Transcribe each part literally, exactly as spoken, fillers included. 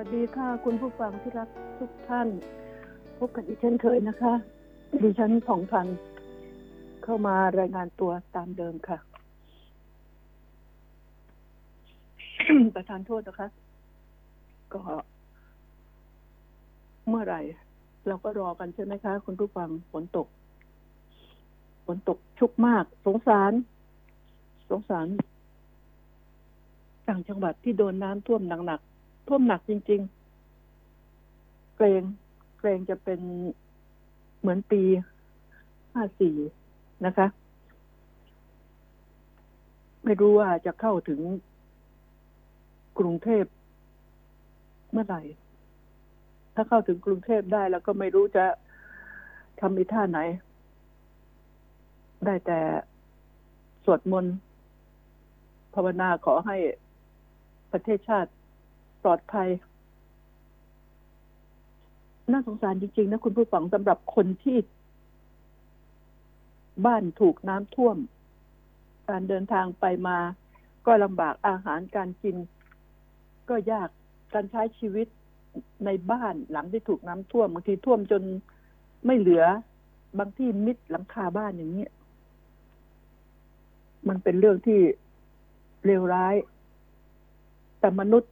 วัสดีค่ะคุณผู้ฟังที่รักทุกท่านพบกันอีกเช่นเคยนะคะดิฉันผ่องพันธุ์เข้ามารายงานตัวตามเดิมค่ะ ประทานโทษนะคะก็เมื่อไหร่เราก็รอกันใช่ไหมคะคุณผู้ฟังฝนตกฝนตกชุกมากสงสารสงสารต่างจังหวัดที่โดนน้ำท่วมหนักๆท่วมหนักจริงๆเกรงเกรงจะเป็นเหมือนปีห้าสี่นะคะไม่รู้ว่าจะเข้าถึงกรุงเทพเมื่อไหร่ถ้าเข้าถึงกรุงเทพได้แล้วก็ไม่รู้จะทำอีท่าไหนได้แต่สวดมนต์ภาวนาขอให้ประเทศชาติปลอดภัยน่าสงสารจริงๆนะคุณผู้ฟังสำหรับคนที่บ้านถูกน้ำท่วมการเดินทางไปมาก็ลำบากอาหารการกินก็ยากการใช้ชีวิตในบ้านหลังที่ถูกน้ำท่วมบางทีท่วมจนไม่เหลือบางที่มิดหลังคาบ้านอย่างนี้มันเป็นเรื่องที่เลวร้ายแต่มนุษย์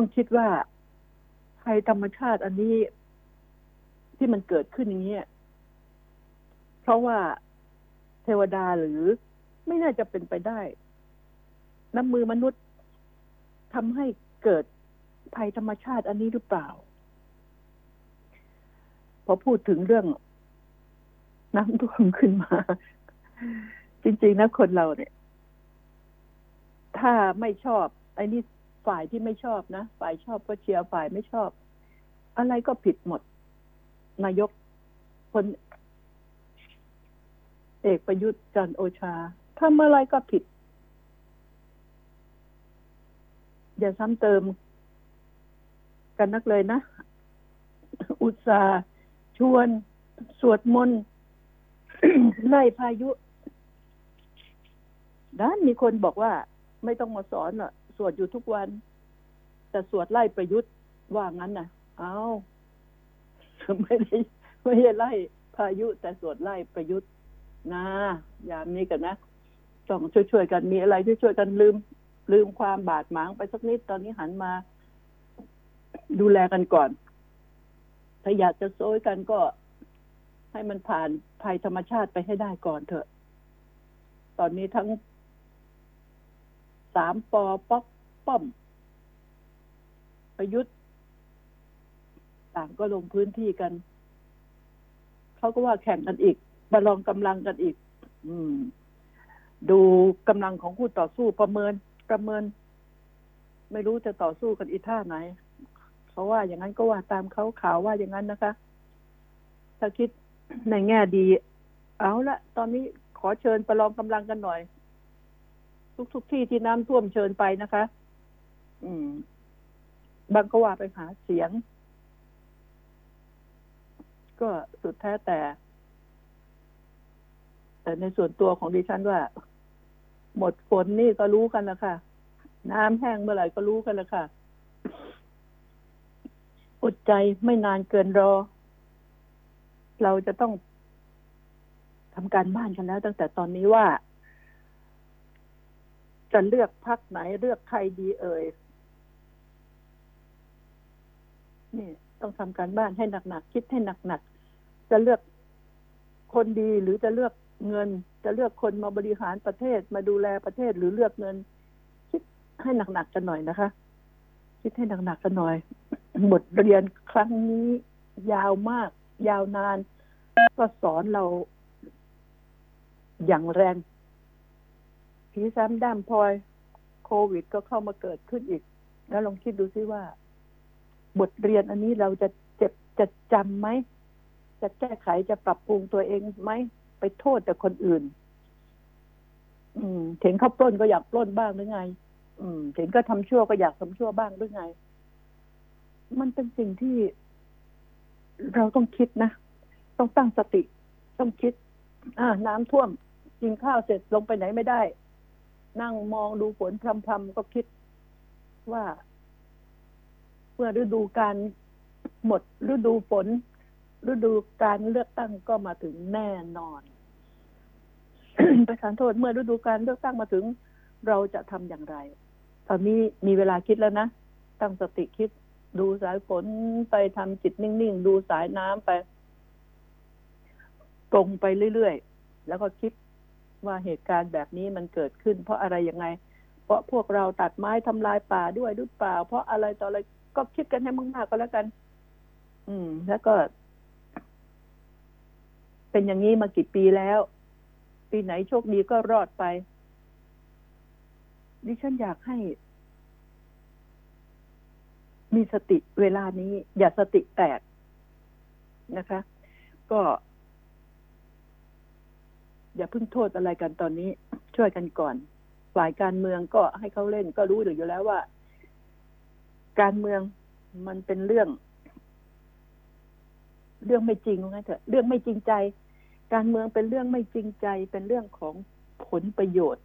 ต้องคิดว่าภัยธรรมชาติอันนี้ที่มันเกิดขึ้นอย่างนี้เพราะว่าเทวดาหรือไม่น่าจะเป็นไปได้น้ำมือมนุษย์ทำให้เกิดภัยธรรมชาติอันนี้หรือเปล่าพอพูดถึงเรื่องน้ำท่วมขึ้นมาจริงๆนะคนเราเนี่ยถ้าไม่ชอบไอ้นี่ฝ่ายที่ไม่ชอบนะฝ่ายชอบก็เชียร์ฝ่ายไม่ชอบอะไรก็ผิดหมดนายกพลเอกประยุทธ์จันทร์โอชาทำอะไรก็ผิดอย่าซ้ำเติมกันนักเลยนะอุตส่าห์ชวนสวดมนต์ ไล่พายุด้านมีคนบอกว่าไม่ต้องมาสอนหรอกสวดอยู่ทุกวันแต่สวดไล่ประยุทธ์ว่างั้นน่ะเอาไม่ได้ไม่ได้ไล่พายุแต่สวดไล่ประยุทธ์นะยามนี้กันนะต้องช่วยๆกันมีอะไรช่วยๆกันลืมลืมความบาดหมางไปสักนิดตอนนี้หันมาดูแลกันก่อนถ้าอยากจะโซยกันก็ให้มันผ่านภัยธรรมชาติไปให้ได้ก่อนเถอะตอนนี้ทั้งสามปอป๊อกป้อมประยุทธ์ต่างก็ลงพื้นที่กันเขาก็ว่าแข่งกันอีกประลองกำลังกันอีกอืมดูกำลังของคู่ต่อสู้ประเมินประเมินไม่รู้จะต่อสู้กันอีท่าไหนเขาว่าอย่างนั้นก็ว่าตามเขาข่าวว่าอย่างนั้นนะคะถ้าคิดในแง่ดีเอาละตอนนี้ขอเชิญประลองกำลังกันหน่อยทุกทุกที่ที่น้ำท่วมเชิญไปนะคะอืมบางก็ว่าไปหาเสียงก็สุดแท้แต่แต่ในส่วนตัวของดิฉันว่าหมดฝนนี่ก็รู้กันแล้วค่ะน้ำแห้งเมื่อไหร่ก็รู้กันแล้วค่ะอดใจไม่นานเกินรอเราจะต้องทำการบ้านกันแล้วตั้งแต่ตอนนี้ว่าจะเลือกพรรคไหนเลือกใครดีเอ่ยนี่ต้องทำการบ้านให้หนักๆคิดให้หนักๆจะเลือกคนดีหรือจะเลือกเงินจะเลือกคนมาบริหารประเทศมาดูแลประเทศหรือเลือกเงินคิดให้หนักๆกันหน่อยนะคะคิดให้หนักๆกันหน่อยบทเรียนครั้งนี้ยาวมากยาวนานก็สอนเราอย่างแรงผีซ้ำด้ามพลอยโควิดก็เข้ามาเกิดขึ้นอีกแล้วลองคิดดูซิว่าบทเรียนอันนี้เราจะเจ็บจะจำไหมจะแก้ไขจะปรับปรุงตัวเองไหมไปโทษแต่คนอื่นเห็นเขาปล้นก็อยากปล้นบ้างหรือไงเห็นก็ทำชั่วก็อยากทำชั่วบ้างหรือไงมันเป็นสิ่งที่เราต้องคิดนะต้องตั้งสติต้องคิดอ่าน้ำท่วมกินข้าวเสร็จลงไปไหนไม่ได้นั่งมองดูฝนพรำๆก็คิดว่า เมื่อฤดูการหมดฤดูฝนฤดูการเลือกตั้งก็มาถึงแน่นอน ประธานโทษเมื่อฤดูการเลือกตั้งมาถึงเราจะทำอย่างไรตอนนี้มีเวลาคิดแล้วนะตั้งสติคิดดูสายฝนไปทำจิตนิ่งๆดูสายน้ำไปตรงไปเรื่อยๆแล้วก็คิดว่าเหตุการณ์แบบนี้มันเกิดขึ้นเพราะอะไรยังไงเพราะพวกเราตัดไม้ทำลายป่าด้วยหรือเปล่าเพราะอะไรต่ออะไรก็คิดกันให้มากๆก็แล้วกันอืมแล้วก็เป็นอย่างนี้มากี่ปีแล้วปีไหนโชคดีก็รอดไปดิฉันอยากให้มีสติเวลานี้อย่าสติแตกนะคะก็อย่าเพิ่งโทษอะไรกันตอนนี้ช่วยกันก่อนฝ่ายการเมืองก็ให้เขาเล่นก็รู้อยู่แล้วว่าการเมืองมันเป็นเรื่องเรื่องไม่จริงงั้นเถอะเรื่องไม่จริงใจการเมืองเป็นเรื่องไม่จริงใจเป็นเรื่องของผลประโยชน์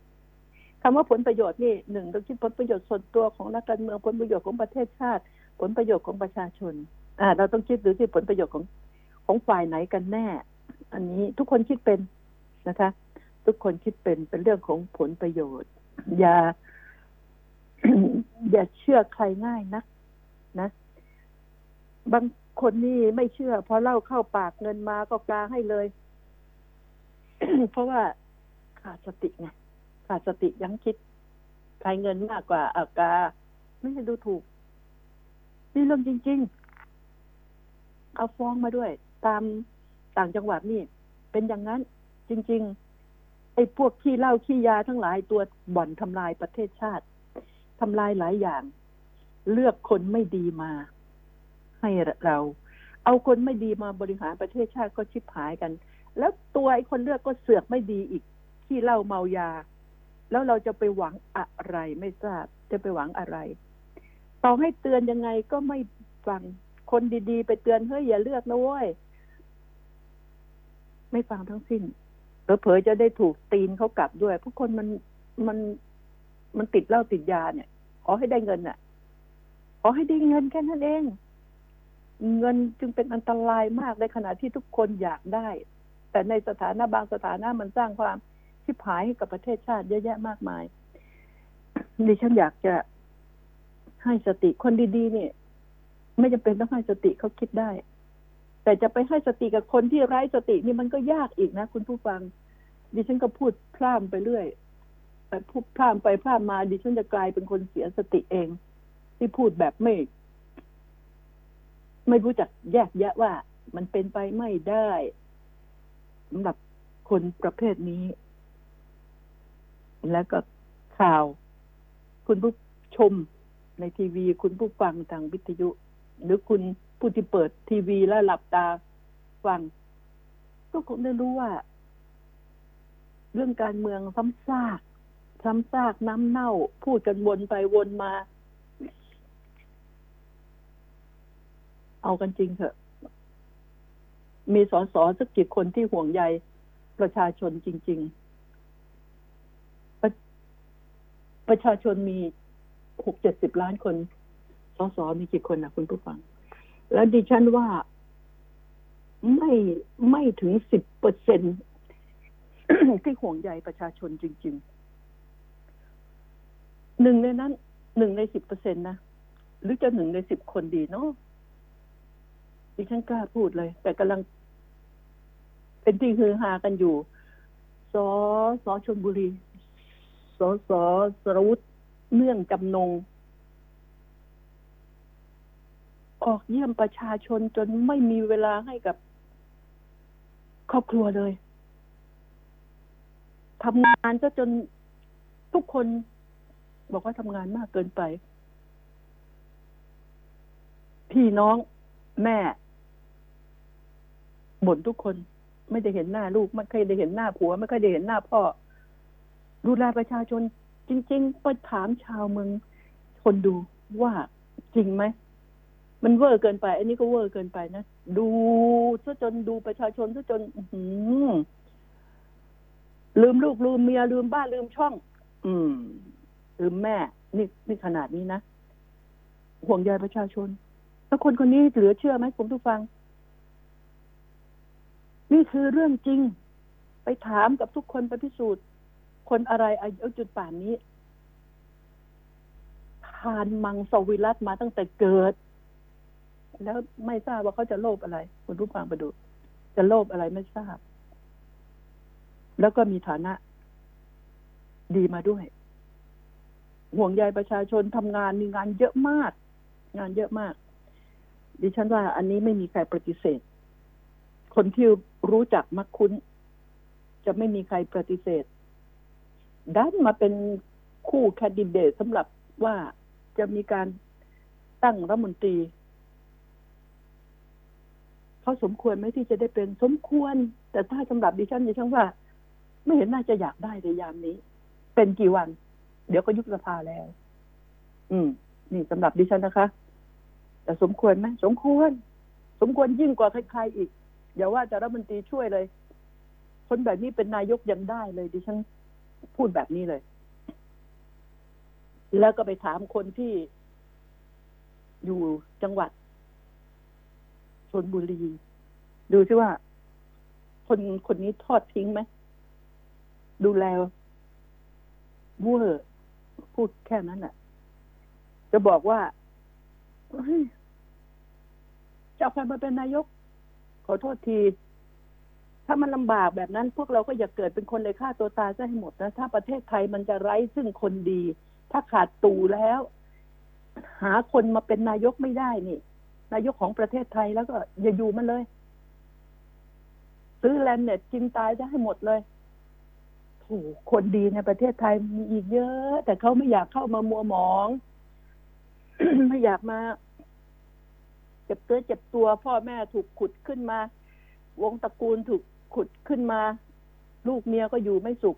คำว่าผลประโยชน์นี่หนึ่งต้องคิดผลประโยชน์ส่วนตัวของนักการเมืองผลประโยชน์ของประเทศชาติผลประโยชน์ของประชาชนอ่าเราต้องคิดดูที่ผลประโยชน์ของของฝ่ายไหนกันแน่อันนี้ทุกคนคิดเป็นนะคะทุกคนคิดเป็นเป็นเรื่องของผลประโยชน์อย่า อย่าเชื่อใครง่ายนักนะบางคนนี่ไม่เชื่อพอเล่าเข้าปากเงินมาก็กลาให้เลย เพราะว่าขาดสติไงขาดสติยังคิดใครเงินมากกว่าอากาไม่ใช่ดูถูกนี่เรื่องจริงๆเอาฟ้องมาด้วยตามต่างจังหวัดนี่เป็นอย่างนั้นจริงๆไอ้พวกขี้เหล้าขี้ยาทั้งหลายตัวบ่อนทำลายประเทศชาติทำลายหลายอย่างเลือกคนไม่ดีมาให้เราเอาคนไม่ดีมาบริหารประเทศชาติก็ชิบหายกันแล้วตัวไอ้คนเลือกก็เสือกไม่ดีอีกขี้เหล้าเมายาแล้วเราจะไปหวังอะไรไม่ทราบจะไปหวังอะไรต่อให้เตือนยังไงก็ไม่ฟังคนดีๆไปเตือนเฮ้ยอย่าเลือกนะเว้ยไม่ฟังทั้งสิ้นเผลอๆจะได้ถูกตีนเขากลับด้วยพวกคนมันมันมันติดเหล้าติดยาเนี่ยขอให้ได้เงินน่ะขอให้ได้เงินแค่นั้นเองเงินจึงเป็นอันตรายมากในขณะที่ทุกคนอยากได้แต่ในสถานะบางสถานะมันสร้างความชิบหายให้กับประเทศชาติเยอะแยะมากมายดิฉันอยากจะให้สติคนดีๆนี่ไม่จำเป็นต้องให้สติเขาคิดได้แต่จะไปให้สติกับคนที่ไร้สตินี่มันก็ยากอีกนะคุณผู้ฟังดิฉันก็พูดพร่ำไปเรื่อยแต่พูดพร่ำไปพร่ำมาดิฉันจะกลายเป็นคนเสียสติเองที่พูดแบบไม่ไม่รู้จักแยกแยะว่ามันเป็นไปไม่ได้สำหรับคนประเภทนี้แล้วก็ข่าวคุณผู้ชมในทีวีคุณผู้ฟังทางวิทยุหรือคุณผู้ที่เปิดทีวีแล้วหลับตาฟังก็คงได้รู้ว่าเรื่องการเมืองซ้ำซากซ้ำซากน้ำเน่าพูดกันวนไปวนมาเอากันจริงเถอะมีสสสักกี่คนที่ห่วงใยประชาชนจริงๆประชาชนมี หกถึงเจ็ดสิบ ล้านคนสสมีกี่คนนะคุณผู้ฟังแล้วดิฉันว่าไม่ไม่ถึง สิบเปอร์เซ็นต์ ที่ห่วงใยประชาชนจริงๆหนึ่งในนั้นหนึ่งใน สิบเปอร์เซ็นต์ นะหรือจะหนึ่งในสิบคนดีเนาะดิฉันกล้าพูดเลยแต่กำลังเป็นที่ฮือฮากันอยู่สสชลบุรีสสสรวุฒิเนื่องจำนงออกเยี่ยมประชาชนจนไม่มีเวลาให้กับครอบครัวเลยทำงานซะจนทุกคนบอกว่าทำงานมากเกินไปพี่น้องแม่บ่นทุกคนไม่ได้เห็นหน้าลูกไม่เคยได้เห็นหน้าผัวไม่เคยได้เห็นหน้าพ่อดูแลประชาชนจริงๆไปถามชาวเมืองคนดูว่าจริงไหมมันเวอร์เกินไปอันนี้ก็เวอร์เกินไปนะดูซะจนดูประชาชนซะจนลืมลูกลืมเมียลืมบ้านลืมช่องอืมลืมแม่นี่นี่ขนาดนี้นะห่วงใยประชาชน แล้วคนคนนี้เหลือเชื่อไหมคุณผู้ฟังนี่คือเรื่องจริงไปถามกับทุกคนไปพิสูจน์คนอะไรอายุจุดป่านนี้ทานมังสวิรัติมาตั้งแต่เกิดแล้วไม่ทราบว่าเขาจะโลภอะไรคุณผู้ฟังไปดูจะโลภอะไรไม่ทราบแล้วก็มีฐานะดีมาด้วยห่วงใยประชาชนทำงานมีงานเยอะมากงานเยอะมากดิฉันว่าอันนี้ไม่มีใครปฏิเสธคนที่รู้จักมักคุ้นจะไม่มีใครปฏิเสธดันมาเป็นคู่แคนดิเดตสำหรับว่าจะมีการตั้งรัฐมนตรีเขาสมควรไหมที่จะได้เป็นสมควรแต่ถ้าสำหรับดิฉันดิฉันว่าไม่เห็นน่าจะอยากได้ในยามนี้เป็นกี่วันเดี๋ยวก็ยุบสภาแล้วอืมนี่สำหรับดิฉันนะคะแต่สมควรไหมสมควรสมควรยิ่งกว่าใครๆอีกอย่าว่าจะรัฐมนตรีช่วยเลยคนแบบนี้เป็นนายกยังได้เลยดิฉันพูดแบบนี้เลยแล้วก็ไปถามคนที่อยู่จังหวัดชลบุรีดูซิว่าคนคนนี้ทอดทิ้งไหมดูแลเวอร์พูดแค่นั้นน่ะจะบอกว่าจะเอาใครมาเป็นนายกขอโทษทีถ้ามันลำบากแบบนั้นพวกเราก็อย่าเกิดเป็นคนเลยฆ่าตัวตายซะให้หมดนะถ้าประเทศไทยมันจะไร้ซึ่งคนดีถ้าขาดตู่แล้วหาคนมาเป็นนายกไม่ได้นี่นายกของประเทศไทยแล้วก็อย่าอยู่มันเลยซื้อแลนด์เน็ตกินตายซะให้หมดเลยถูกคนดีในประเทศไทยมีอีกเยอะแต่เขาไม่อยากเข้ามามัวหมอง ไม่อยากมาเจ็บเตื้อเจ็บตัวพ่อแม่ถูกขุดขึ้นมาวงตระกูลถูกขุดขึ้นมาลูกเมียก็อยู่ไม่สุข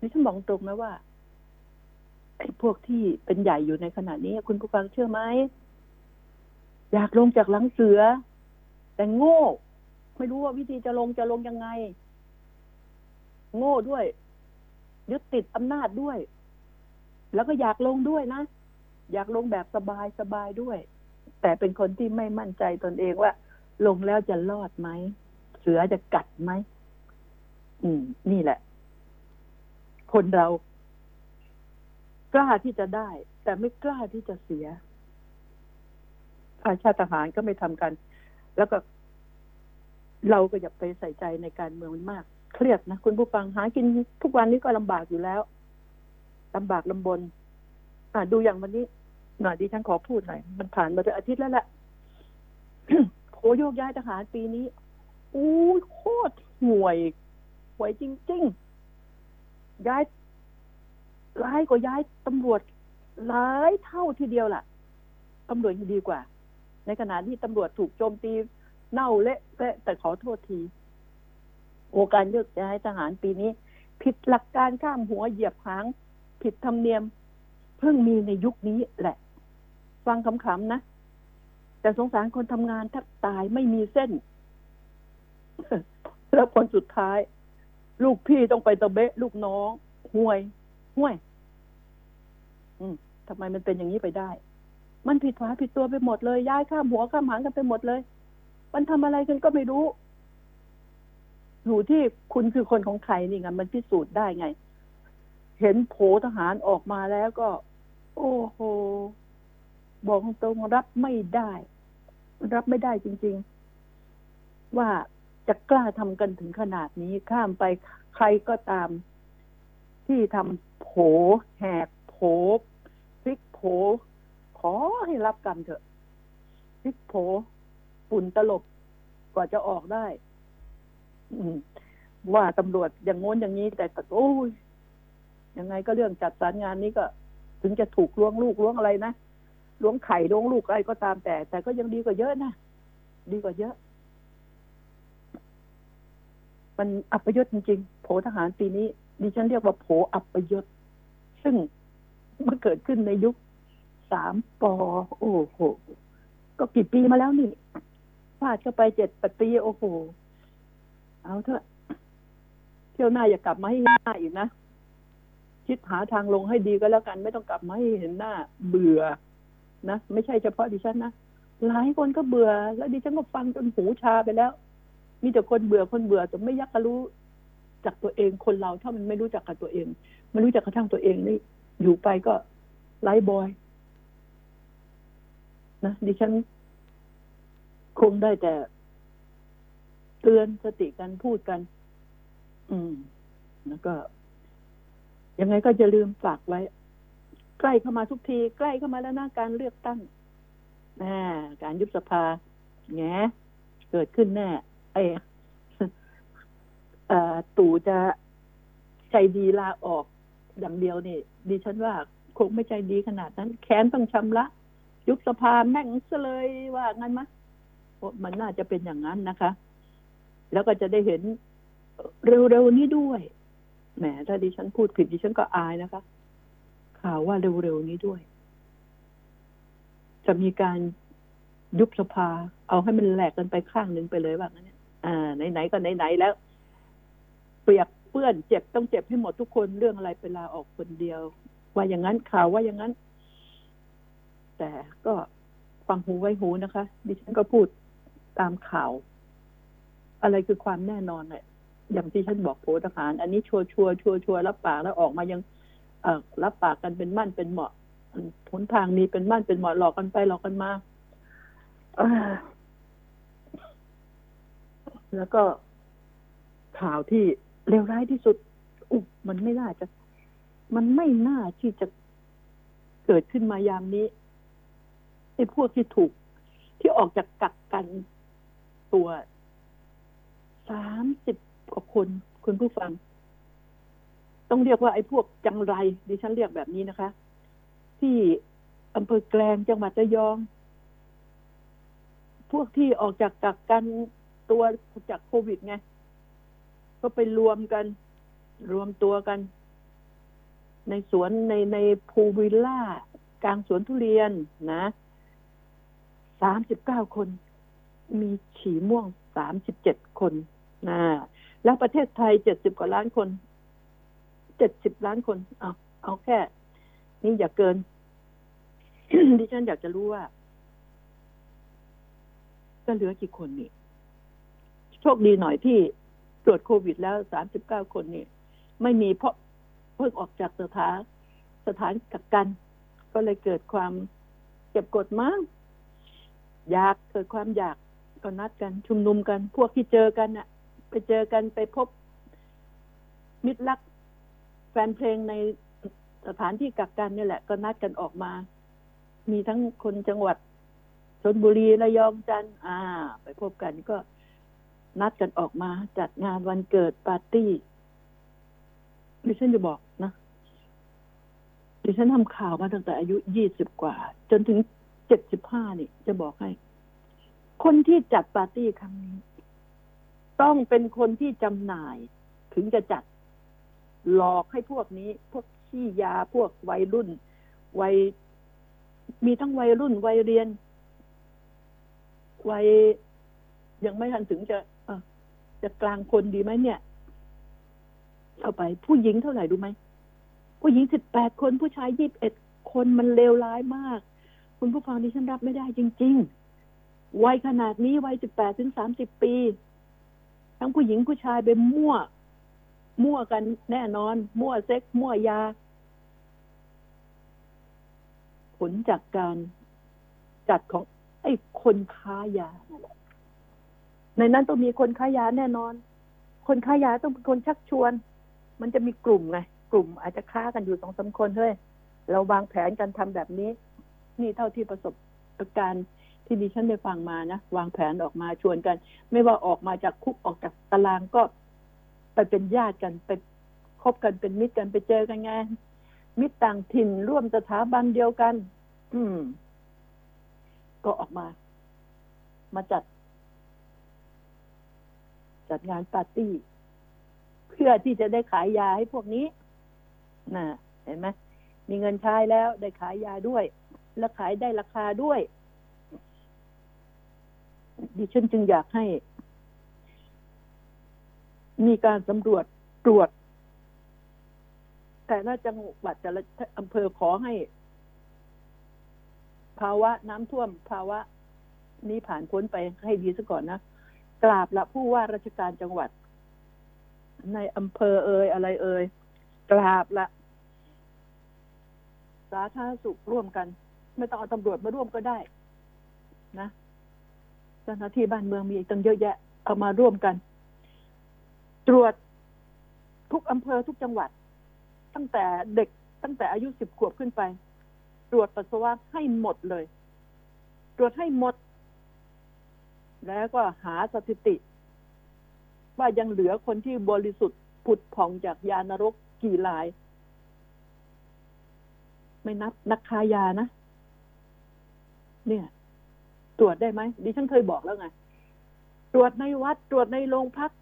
นี่ฉันบอกตรงนะว่าไอ้พวกที่เป็นใหญ่อยู่ในขณะนี้คุณผู้ฟังเชื่อไหมอยากลงจากหลังเสือแต่โง่ไม่รู้ว่าวิธีจะลงจะลงยังไงโง่ด้วยยึดติดอำนาจด้วยแล้วก็อยากลงด้วยนะอยากลงแบบสบายสบายด้วยแต่เป็นคนที่ไม่มั่นใจตนเองว่าลงแล้วจะรอดไหมเสือจะกัดไหมอืมนี่แหละคนเรากล้าที่จะได้แต่ไม่กล้าที่จะเสียอาชาติทหารก็ไม่ทำกันแล้วก็เราก็อย่าไปใส่ใจในการเมืองมันมากเครียดนะคุณผู้ฟังหากินทุกวันนี้ก็ลำบากอยู่แล้วลำบากลำบนอ่ะดูอย่างวันนี้หน่อยดิฉันขอพูดหน่อยมันผ่านมาเป็นอาทิตย์แล้วแหละ โหโยกย้ายทหารปีนี้อู้โคตรห่วยห่วยจริงๆย้ายร้ายกว่าย้ายตำรวจหลายเท่าทีเดียวล่ะตำรวจดีกว่าในขณะที่ตำรวจถูกโจมตีเน่าเละแต่ขอโทษทีโอการโยกย้ายทหารปีนี้ผิดหลักการข้ามหัวเหยียบหางผิดธรรมเนียมเพิ่งมีในยุคนี้แหละฟังคำขำนะแต่สงสารคนทำงานแทบตายไม่มีเส้น แล้วคนสุดท้ายลูกพี่ต้องไปตะเบะลูกน้องห่วยห่วยทำไมมันเป็นอย่างนี้ไปได้มันผิดฝาผิดตัวไปหมดเลยย้ายข้ามหัวข้ามหางกันไปหมดเลยมันทำอะไรกันก็ไม่รู้อยู่ที่คุณคือคนของใครนี่ไงมันพิสูจน์ได้ไงเห็นโผทหารออกมาแล้วก็โอ้โหบอกตรงรับไม่ได้รับไม่ได้จริงๆว่าจะกล้าทำกันถึงขนาดนี้ข้ามไปใครก็ตามที่ทำโผแหกโผพลิกโผขอให้รับกรรมเถอะพลิกโผฝุ่นตลบกว่าจะออกได้ว่าตำรวจอย่างโน้นอย่างนี้แต่โอ้ยยังไงก็เรื่องจัดสรรงานนี้ก็ถึงจะถูกล้วงลูกล้วงอะไรนะล้วงไข่ล้วงลูกอะไรก็ตามแต่แต่ก็ยังดีกว่าเยอะนะดีกว่าเยอะมันอัปยศจริงๆโผทหารปีนี้ดิฉันเรียกว่าโผอัปยศซึ่งมันเกิดขึ้นในยุคสามปอโอ้โหก็กี่ปีมาแล้วนี่พลาดเข้าไปเจ็ดปีโอ้โหเอาเถอะเที่ยวหน้าอย่ากลับมาให้หน้าอีกนะคิดหาทางลงให้ดีก็แล้วกันไม่ต้องกลับมาให้เห็นหน้าเบื่อนะไม่ใช่เฉพาะดิฉันนะ หลายคนก็เบื่อแล้วดิฉันก็ฟังจนหูชาไปแล้วมีแต่คนเบื่อคนเบื่อแต่ไม่ยักกะรู้จักตัวเองคนเราถ้ามันไม่รู้จักกับตัวเองไม่รู้จักกระทั่งตัวเองนี่อยู่ไปก็ไร้บอยนะดิฉันคงได้แต่เตือนสติกันพูดกันอืมแล้วก็ยังไงก็จะลืมฝากไว้ใกล้เข้ามาทุกทีใกล้เข้ามาแล้วนะการเลือกตั้งอ่าการยุบสภาแง่เกิดขึ้นแน่ไอ้เอ่อตู่จะใจดีลาออกดังเดียวนี่ดิฉันว่าคงไม่ใจดีขนาดนั้นแค้นต้องชำระยุบสภาแม่งซะเลยว่างั้นมั้ยมันน่าจะเป็นอย่างนั้นนะคะแล้วก็จะได้เห็นเร็วๆนี้ด้วยแหมถ้าดิฉันพูดผิดดิฉันก็อายนะคะข่าวว่าเร็วๆนี้ด้วยจะมีการยุบสภาเอาให้มันแหลกกันไปข้างนึงไปเลยว่างั้นเนี่ยอ่าไหนๆก็ไหนๆแล้วเปียกเปื้อนเจ็บต้องเจ็บให้หมดทุกคนเรื่องอะไรเป็นลาออกคนเดียวว่าอย่างนั้นข่าวว่าอย่างนั้นแต่ก็ฟังหูไว้หูนะคะดิฉันก็พูดตามข่าวอะไรคือความแน่นอนเนี่ยอย่างที่ฉันบอกโผทหารอันนี้ชัวร์ชัวร์ชัวร์ชัวร์รับปากแล้วออกมายังเอ่อรับปากกันเป็นมั่นเป็นเหมาะผลทางนี้เป็นมั่นเป็นเหมาะหลอกกันไปหลอกกันมาแล้วก็ข่าวที่เลวร้ายที่สุดอุ๊ยมันไม่น่าจะมันไม่น่าที่จะเกิดขึ้นมายามนี้ไอ้พวกที่ถูกที่ออกจากกักกันตัวสามสิบกว่าคนคุณผู้ฟังต้องเรียกว่าไอ้พวกจังไรดิฉันเรียกแบบนี้นะคะที่อำเภอแกลงจังหวัดระยองพวกที่ออกจากกักกันตัวจากโควิดไงก็ไปรวมกันรวมตัวกันในสวนในในพูลวิลล่ากลางสวนทุเรียนนะสามสิบเก้าคนมีฉี่ม่วงสามสิบเจ็ดคนนะแล้วประเทศไทยเจ็ดสิบกว่าล้านคนเจ็ดสิบล้านคนเอาเอาแค่นี่อย่าเกิน ดิฉันอยากจะรู้ว่าจะเหลือกี่คนนี่โชคดีหน่อยที่ตรวจโควิดแล้วสามสิบเก้าคนนี่ไม่มีเพราะเพิ่งออกจากสถานสถานกักกันก็เลยเกิดความเก็บกดมั้งอยากเกิดความอยากก็นัดกันชุมนุมกันพวกที่เจอกันน่ะไปเจอกันไปพบมิตรรักแฟนเพลงในสถานที่กักกันนี่แหละก็นัดกันออกมามีทั้งคนจังหวัดชลบุรีระยองจันทร์อ่าไปพบกันก็นัดกันออกมาจัดงานวันเกิดปาร์ตี้ดิฉันจะบอกนะดิฉันทำข่าวมาตั้งแต่อายุยี่สิบกว่าจนถึงเจ็ดสิบห้านี่จะบอกให้คนที่จัดปาร์ตี้ครั้งนี้ต้องเป็นคนที่จำหน่ายถึงจะจัดหลอกให้พวกนี้พวกขี้ยาพวกวัยรุ่นวัยมีทั้งวัยรุ่นวัยเรียนวัยยังไม่ทันถึงจะเอ่อจะกลางคนดีไหมเนี่ยเอาไปผู้หญิงเท่าไหร่ดูไหมผู้หญิงสิบแปดคนผู้ชายยี่สิบเอ็ดคนมันเลวร้ายมากคุณผู้ฟังนี่ฉันรับไม่ได้จริงๆวัยขนาดนี้วัยสิบแปดถึงสามสิบปีทั้งผู้หญิงผู้ชายไปมั่วมั่วกันแน่นอนมั่วเซ็กมั่วยาผลจากการจัดของไอ้คนค้ายาในนั้นต้องมีคนค้ายาแน่นอนคนค้ายาต้องเป็นคนชักชวนมันจะมีกลุ่มไงกลุ่มอาจจะค้ากันอยู่ สองสาม คนเฮ้ยเราวางแผนกันทำแบบนี้นี่เท่าที่ประสบการณ์ที่ดิฉันได้ฟังมานะวางแผนออกมาชวนกันไม่ว่าออกมาจากคุกออกจากตารางก็ไปเป็นญาติกันไปคบกันเป็นมิตรกันไปเจอกันไงมิตรต่างถิ่นร่วมสถาบันเดียวกันอืมก็ออกมามาจัดจัดงานปาร์ตี้เพื่อที่จะได้ขายยาให้พวกนี้น่ะเห็นไหมมีเงินใช้แล้วได้ขายยาด้วยและขายได้ราคาด้วยดิฉันจึงอยากให้มีการสำรวจตรวจแต่ละจังหวัดแต่ละอำเภอขอให้ภาวะน้ำท่วมภาวะ นี้ผ่านพ้นไปให้ดีซะก่อนนะกราบละผู้ว่าราชการจังหวัดในอำเภอเอ่ยอะไรเอ่ยกราบละสาธารณสุขร่วมกันไม่ต้องเอาตำรวจมาร่วมก็ได้นะเจ้าหน้าที่บ้านเมืองมีอีกตั้งเยอะแยะเอามาร่วมกันตรวจทุกอำเภอทุกจังหวัดตั้งแต่เด็กตั้งแต่อายุสิบขวบขึ้นไปตรวจปัสสาวะให้หมดเลยตรวจให้หมดแล้วก็หาสถิติว่ายังเหลือคนที่บริสุทธิ์ผุดผ่องจากยานรกกี่รายไม่นับนักค้ายานะเนี่ยตรวจได้ไหมดิฉันเคยบอกแล้วไงตรวจในวัดตรวจในโรงพัก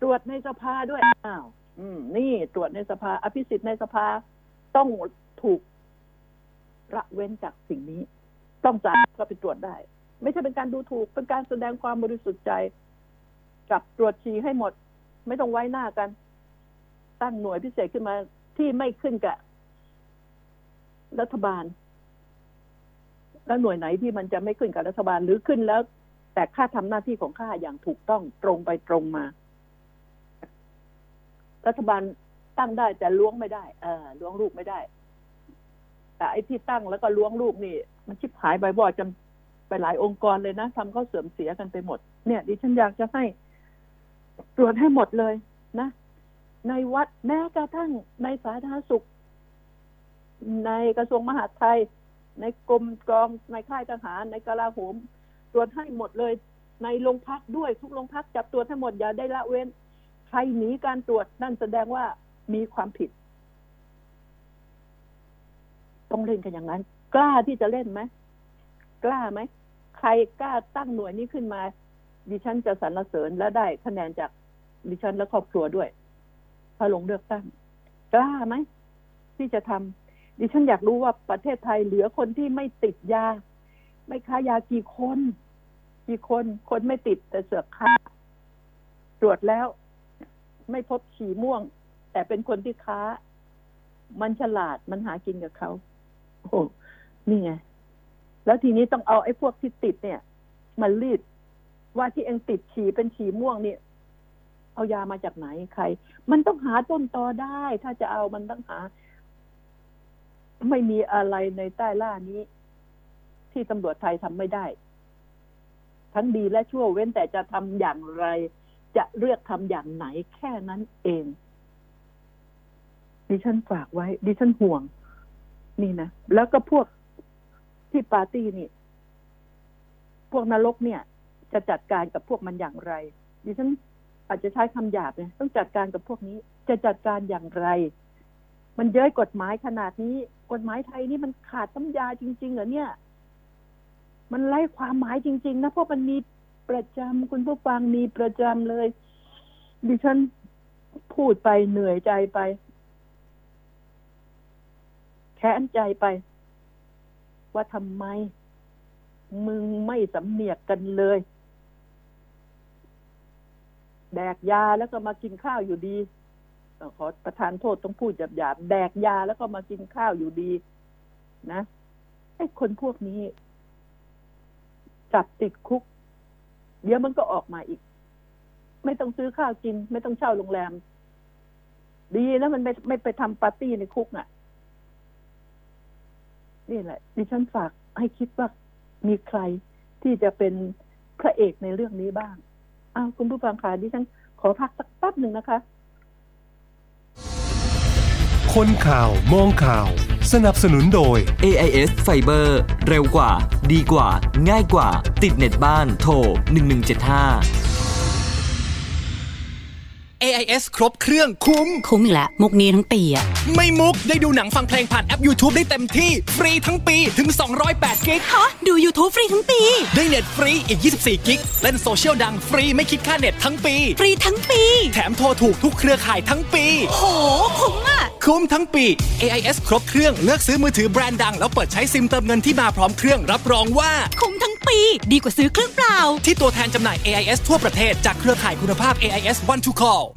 ตรวจในสภาด้วยอ้าวอืมนี่ตรวจในสภาอภิสิทธิ์ในสภาต้องถูกละเว้นจากสิ่งนี้ต้องจ่ายก็ไปตรวจได้ไม่ใช่เป็นการดูถูกเป็นการแสดงความบริสุทธิ์ใจกับตรวจฉี่ให้หมดไม่ต้องไว้หน้ากันตั้งหน่วยพิเศษขึ้นมาที่ไม่ขึ้นกับรัฐบาลแล้วหน่วยไหนที่มันจะไม่ขึ้นกับรัฐบาลหรือขึ้นแล้วแต่ข้าทำหน้าที่ของข้าอย่างถูกต้องตรงไปตรงมารัฐบาลตั้งได้แต่ล้วงไม่ได้เออล้วงลูกไม่ได้แต่ไอ้ที่ตั้งแล้วก็ล้วงลูกนี่มันชิบหายไปบ่อยจนไปหลายองค์กรเลยนะทำเขาเสื่อมเสียกันไปหมดเนี่ยดิฉันอยากจะให้ตรวจให้หมดเลยนะในวัดแม้กระทั่งในสาธารณสุขในกระทรวงมหาดไทยในกรมกองในค่ายทหารในกลาโหมตรวจให้หมดเลยในโรงพักด้วยทุกโรงพักจับตรวจให้หมดอย่าได้ละเว้นใครหนีการตรวจนั่นแสดงว่ามีความผิดต้องเล่นกันอย่างนั้นกล้าที่จะเล่นไหมกล้าไหมใครกล้าตั้งหน่วยนี้ขึ้นมาดิฉันจะสรรเสริญและได้คะแนนจากดิฉันและครอบครัวด้วยถ้าลงเลือกตั้งกล้าไหมที่จะทำดิฉันอยากรู้ว่าประเทศไทยเหลือคนที่ไม่ติดยาไม่ค้ายากี่คนกี่คนคนไม่ติดแต่เสือกค้าตรวจแล้วไม่พบฉี่ม่วงแต่เป็นคนที่ค้ามันฉลาดมันหากินกับเขาโอ้โหนี่ไงแล้วทีนี้ต้องเอาไอ้พวกที่ติดเนี่ยมารีดว่าที่เองติดฉี่เป็นฉี่ม่วงนี่เอายามาจากไหนใครมันต้องหาต้นตอได้ถ้าจะเอามันต้องหาไม่มีอะไรในใต้ล่านี้ที่ตำรวจไทยทำไม่ได้ทั้งดีและชั่วเว้นแต่จะทำอย่างไรจะเลือกทำอย่างไหนแค่นั้นเองดิฉันฝากไว้ดิฉันห่วงนี่นะแล้วก็พวกที่ปาร์ตี้นี่พวกนรกเนี่ยจะจัดการกับพวกมันอย่างไรดิฉันอาจจะใช้คำหยาบเนี่ยต้องจัดการกับพวกนี้จะจัดการอย่างไรมันเย้ยกฎหมายขนาดนี้กฎหมายไทยนี่มันขาดสัญญาจริงๆเหรอเนี่ยมันไร้ความหมายจริงๆนะเพราะมันมีประจำคุณผู้ฟังมีประจำเลยดิฉันพูดไปเหนื่อยใจไปแค้นใจไปว่าทำไมมึงไม่สำเนียกกันเลยแดกยาแล้วก็มากินข้าวอยู่ดีขอประทานโทษต้องพูดหยาบๆแดกยาแล้วก็มากินข้าวอยู่ดีนะไอ้คนพวกนี้จับติดคุกเดี๋ยวมันก็ออกมาอีกไม่ต้องซื้อข้าวกินไม่ต้องเช่าโรงแรมดีแล้วมันไม่ไม่ไปทำปาร์ตี้ในคุกน่ะนี่แหละดิฉันฝากให้คิดว่ามีใครที่จะเป็นพระเอกในเรื่องนี้บ้างอ้าวคุณผู้ฟังคะดิฉันขอพักสักแป๊บหนึ่งนะคะคนข่าวมองข่าวสนับสนุนโดย เอ ไอ เอส Fiber เร็วกว่าดีกว่าง่ายกว่าติดเน็ตบ้านโทรหนึ่งหนึ่งเจ็ดห้า เอ ไอ เอส ครบเครื่องคุ้มคุ้มอีกแล้วมุกนี้ทั้งปีอะไม่มุกได้ดูหนังฟังเพลงผ่านแอป YouTube ได้เต็มที่ฟรีทั้งปีถึงสองร้อยแปดกิกฮะดู YouTube ฟรีทั้งปีได้เน็ตฟรีอีกยี่สิบสี่กิกเล่นโซเชียลดังฟรีไม่คิดค่าเน็ตทั้งปีฟรีทั้งปีแถมโทรถูกทุกเครือข่ายทั้งปีโหคุ้มอะคุ้มทั้งปี เอ ไอ เอส ครบเครื่องเลือกซื้อมือถือแบรนด์ดังแล้วเปิดใช้ซิมเติมเงินที่มาพร้อมเครื่องรับรองว่าคุ้มทั้งปีดีกว่าซื้อเครื่องเปล่าที่ตัวแทนจำหน่าย เอ ไอ เอส ทั่วประเทศจากเครือข่ายคุณภาพ เอ ไอ เอส One to Call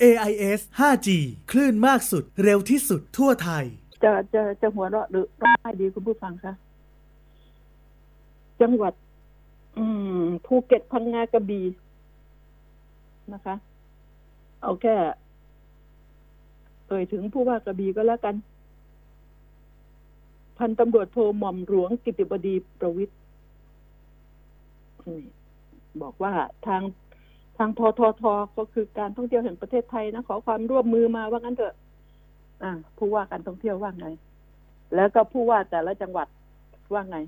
เอ ไอ เอส ห้าจี คลื่นมากสุดเร็วที่สุดทั่วไทยจะจะจะหัวเราะหรือร้องไห้ดีคุณผู้ฟังคะจังหวัดภูเก็ตพังงากระบี่นะคะเอาแค่เอ่ยถึงผู้ว่ากระบี่ก็แล้วกันพันตำรวจโทหม่อมหลวงกิติบดีประวิตรบอกว่าทางทางทททก็คือการท่องเที่ยวแห่งประเทศไทยนะขอความร่วมมือมาว่างั้นเถอะอ่ะผู้ว่าการท่องเที่ยวว่าไงแล้วก็ผู้ว่าแต่ละจังหวัดว่าไง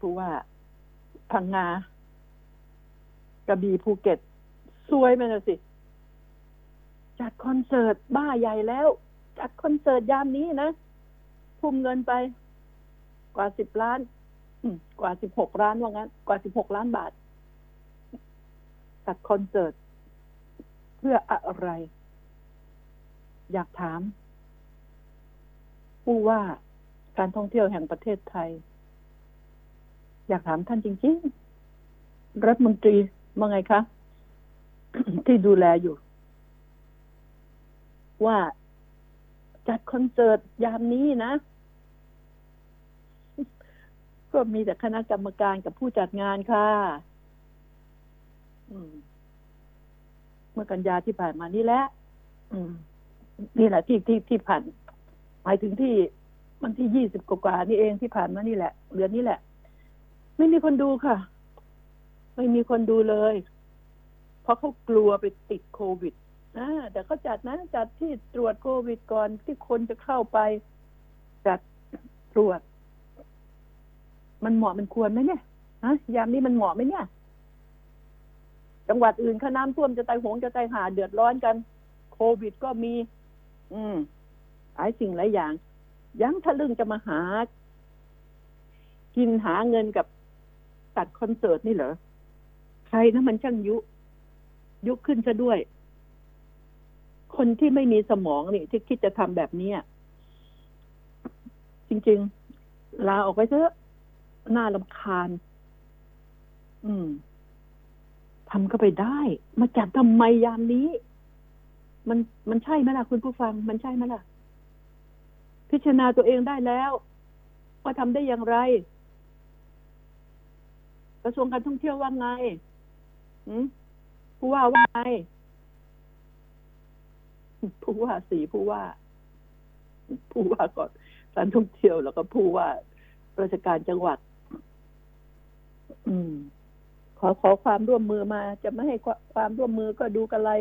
ผู้ว่าพังงากระบี่ภูเก็ตซวยมันสิจัดคอนเสิร์ตบ้าใหญ่แล้วจัดคอนเสิร์ตยามนี้นะทุ่มเงินไปกว่าสิบล้านกว่าสิบหกล้านว่างั้นกว่าสิบหกล้านบาทจัดคอนเสิร์ตเพื่ออะไรอยากถามผู้ว่าการท่องเที่ยวแห่งประเทศไทยอยากถามท่านจริงๆรัฐมนตรีว่าไงคะ ที่ดูแลอยู่ว่าจัดคอนเสิร์ตยามนี้นะก็มีแต่คณะกรรมการกับผู้จัดงานค่ะเมื่อกันยาที่ผ่านมานี่แหละนี่แหละที่ที่ที่ผ่านหมายถึงที่วันที่ยี่สิบกว่านี่เองที่ผ่านมานี่แหละเดือนนี้แหละไม่มีคนดูค่ะไม่มีคนดูเลยเพราะเขากลัวไปติดโควิดอ่าแต่เขาจัดนะจัดที่ตรวจโควิดก่อนที่คนจะเข้าไปจัดตรวจมันเหมาะมันควรไหมเนี่ยฮะยามนี้มันเหมาะไหมเนี่ยจังหวัดอื่นข้าน้ำท่วมจะตายโหงจะตายหาเดือดร้อนกันโควิดก็มีอืมหลายสิ่งหลายอย่างยังทะลึ่งจะมาหากินหาเงินกับจัดคอนเสิร์ตนี่เหรอใครนะมันช่างยุยุขึ้นซะด้วยคนที่ไม่มีสมองนี่ที่คิดจะทำแบบนี้จริงๆลาออกไปเถอะน่ารำคาญอืมทำก็ไปได้มาจัดทำไมยามนี้มันมันใช่ไหมล่ะคุณผู้ฟังมันใช่ไหมล่ะพิจารณาตัวเองได้แล้วว่าทำได้อย่างไรกระทรวงการท่องเที่ยวว่าไงหืมผู้ว่าว่าไงผู้ว่าสี่ผู้ว่าผู้ว่าก่อนการท่องเที่ยวแล้วก็ผู้ว่าราชการจังหวัดอืมขอขอความร่วมมือมาจะไม่ให้ความร่วมมือก็ดูกันไร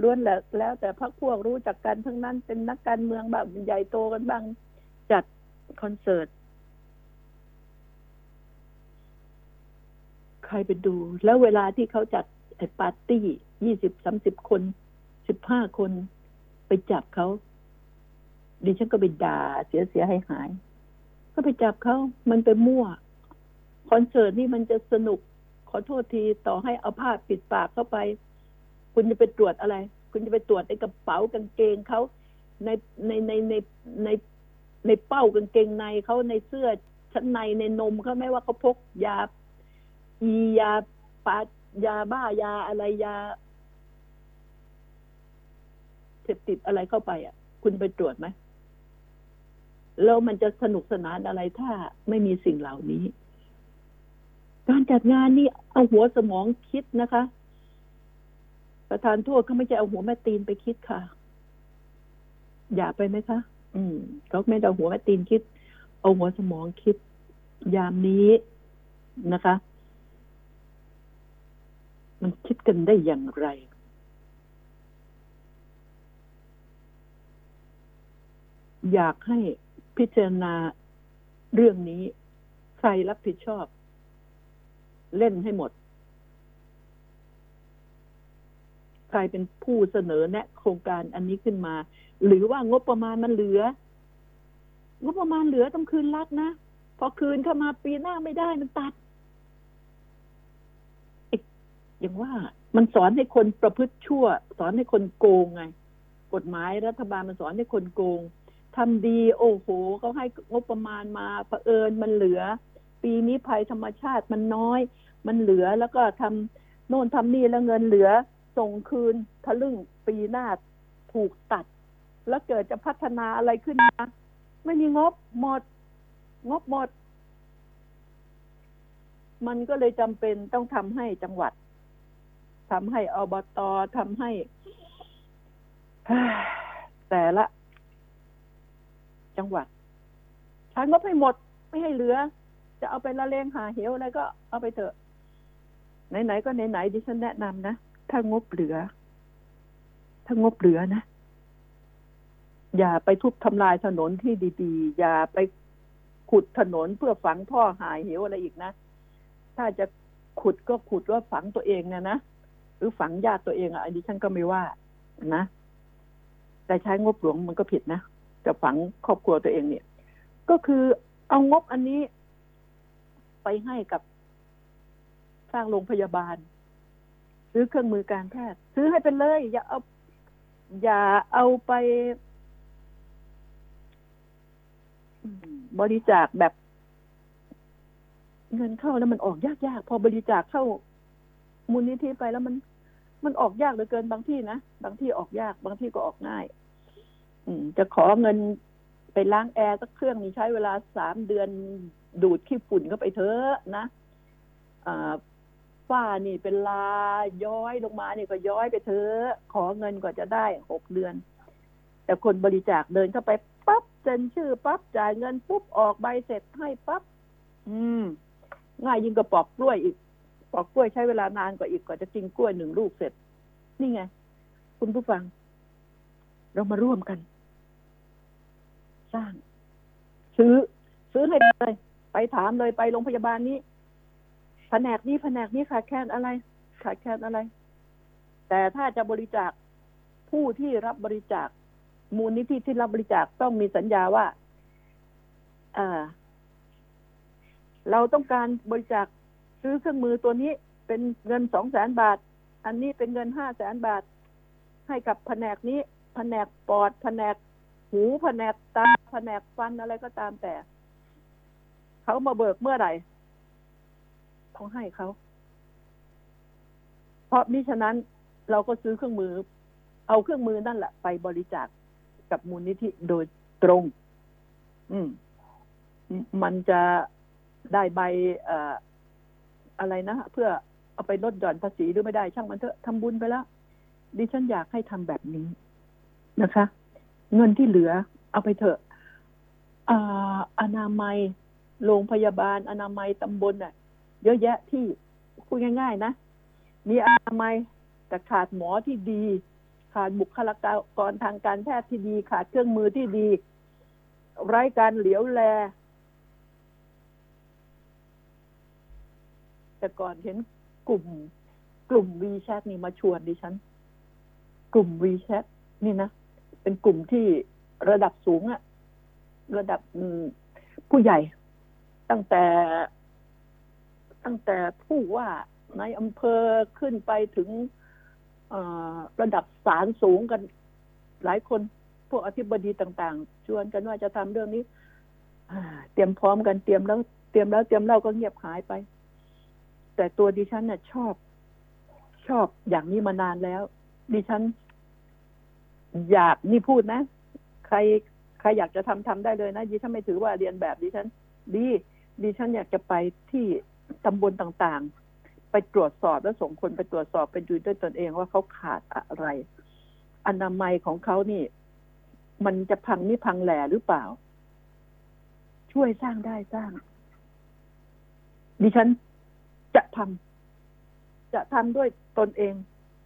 ล้วนแล้วแล้วแต่พรรคพวกรู้จักกันทั้งนั้นเป็นนักการเมืองบ้างใหญ่โตกันบ้างจัดคอนเสิร์ตใครไปดูแล้วเวลาที่เขาจัดปาร์ตี้ยี่สิบสามสิบคนสิบห้าคนไปจับเขาดิฉันก็ไปด่าเสียเสียหายหายก็ไปจับเขามันไปมั่วคอนเสิร์ตนี่มันจะสนุกขอโทษทีต่อให้เอาผ้าปิดปากเข้าไปคุณจะไปตรวจอะไรคุณจะไปตรวจในกระเป๋ากางเกงเขาในในในในในในเป้ากางเกงในเขาในเสื้อชั้นในในนมเขาไม่ว่าเขาพกยาอียาปายาบ้ายาอะไรยาเสพติดอะไรเข้าไปอ่ะคุณไปตรวจไหมแล้วมันจะสนุกสนานอะไรถ้าไม่มีสิ่งเหล่านี้การจัดงานนี่เอาหัวสมองคิดนะคะประธานโทษเขาไม่ใช่เอาหัวแม่ตีนไปคิดค่ะอย่าไปไหมคะอืมเขาไม่เอาหัวแม่ตีนคิดเอาหัวสมองคิดยามนี้นะคะมันคิดกันได้อย่างไรอยากให้พิจารณาเรื่องนี้ใครรับผิดชอบเล่นให้หมดใครเป็นผู้เสนอแนะโครงการอันนี้ขึ้นมาหรือว่างบประมาณมันเหลืองบประมาณเหลือต้องคืนรัฐนะ พอคืนเข้ามาปีหน้าไม่ได้มันตัดอย่างว่ามันสอนให้คนประพฤติชั่วสอนให้คนโกงไงกฎหมายรัฐบาลมันสอนให้คนโกงทำดีโอ้โหเขาให้งบประมาณมาเผอิญมันเหลือปีนี้ภัยธรรมชาติมันน้อยมันเหลือแล้วก็ทำโน่นทำนี่แล้วเงินเหลือส่งคืนทะลึ่งปีหน้าถูกตัดแล้วเกิดจะพัฒนาอะไรขึ้นมาไม่มีงบหมดงบหมดมันก็เลยจำเป็นต้องทำให้จังหวัดทำให้อบต.ทำให้แต่ละจังหวัดใช้งบให้หมดไม่ให้เหลือจะเอาไปละเลงหาเหวอะไรก็เอาไปเถอะไหนๆก็ไหนๆดิฉันแนะนำนะถ้างบเหลือถ้างบเหลือนะอย่าไปทุบทำลายถนนที่ดีๆอย่าไปขุดถนนเพื่อฝังท่อหาเหวอะไรอีกนะถ้าจะขุดก็ขุดว่าฝังตัวเองนะนะหรือฝังญาติตัวเองอ่ะอันนี้ฉันก็ไม่ว่านะแต่ใช้งบหลวงมันก็ผิดนะจะฝังครอบครัวตัวเองเนี่ยก็คือเอางบอันนี้ไปให้กับสร้างโรงพยาบาลซื้อเครื่องมือการแพทย์ซื้อให้เป็นเลยอย่าเอาอย่าเอาไปบริจาคแบบเงินเข้าแล้วมันออกยากๆพอบริจาคเข้ามูลนิธิไปแล้วมันมันออกยากเหลือเกินบางที่นะบางที่ออกยากบางที่ก็ออกง่ายจะขอเงินไปล้างแอร์สักเครื่องนี่ใช้เวลาสามเดือนดูดขี้ฝุ่นก็ไปเถอะนะฝ้านี่เป็นลาย้อยลงมานี่ก็ย้อยไปเถอะขอเงินก็จะได้หกเดือนแต่คนบริจาคเดินเข้าไปปั๊บเซ็นชื่อปั๊บจ่ายเงินปุ๊บออกใบเสร็จให้ปั๊บอืมง่ายยิ่งกว่าปอกกล้วยอีกปอกกล้วยใช้เวลานานกว่าอีกกว่าจะกินกล้วยหนึ่งลูกเสร็จนี่ไงคุณผู้ฟังเรามาร่วมกันสร้างซื้อซื้อให้เลยไปถามเลยไปโรงพยาบาลนี้แผนกนี้แผนกนี้ขาดแคลนอะไรขาดแคลนอะไรแต่ถ้าจะบริจาคผู้ที่รับบริจาคมูลนิธิที่รับบริจาคต้องมีสัญญาว่าเอ่อเราต้องการบริจาคซื้อเครื่องมือตัวนี้เป็นเงิน สองแสน บาทอันนี้เป็นเงิน ห้าแสน บาทให้กับแผนกนี้แผนกปอดแผนกหูแผนกตาแผนกฟันอะไรก็ตามแต่เขามาเบิกเมื่อไหร่ต้องให้เขาเพราะมิฉะนั้นเราก็ซื้อเครื่องมือเอาเครื่องมือนั่นแหละไปบริจาค ก, กับมูลนิธิโดยตรงอืมมันจะได้ใบ อ, อะไรนะเพื่อเอาไปลดหย่อนภาษีหรือไม่ได้ช่างมันเถอะทำบุญไปแล้วดิฉันอยากให้ทำแบบนี้นะคะเงินที่เหลือเอาไปเถอะ อ, อนามัยโรงพยาบาลอนามัยตำบลน่ะเยอะแยะที่พูดง่ายๆนะมีอนามัยแต่ขาดหมอที่ดีขาดบุคลากรทางการแพทย์ที่ดีขาดเครื่องมือที่ดีไร้การเหลียวแลแต่ก่อนเห็นกลุ่มกลุ่ม วีแชท นี่มาชวนดิฉันกลุ่ม วีแชท นี่นะเป็นกลุ่มที่ระดับสูงอะระดับผู้ใหญ่ตั้งแต่ตั้งแต่ผู้ว่าในอำเภอขึ้นไปถึงระดับศาลสูงกันหลายคนพวกอธิบดีต่างๆชวนกันว่าจะทำเรื่องนี้เตรียมพร้อมกันเตรียมแล้วเตรียมแล้วเตรียมแล้วก็เงียบหายไปแต่ตัวดิฉันน่ะชอบชอบอย่างนี้มานานแล้วดิฉันอยากนี่พูดนะใครใครอยากจะทำทำได้เลยนะดิฉันไม่ถือว่าเรียนแบบดิฉันดีดิฉันอยากจะไปที่ตำบลต่างๆไปตรวจสอบและส่งคนไปตรวจสอบไปดูด้วยตนเองว่าเขาขาดอะไรอนามัยของเขานี่มันจะพังนี่พังแหล่หรือเปล่าช่วยสร้างได้สร้างดิฉันจะทำจะทำด้วยตนเอง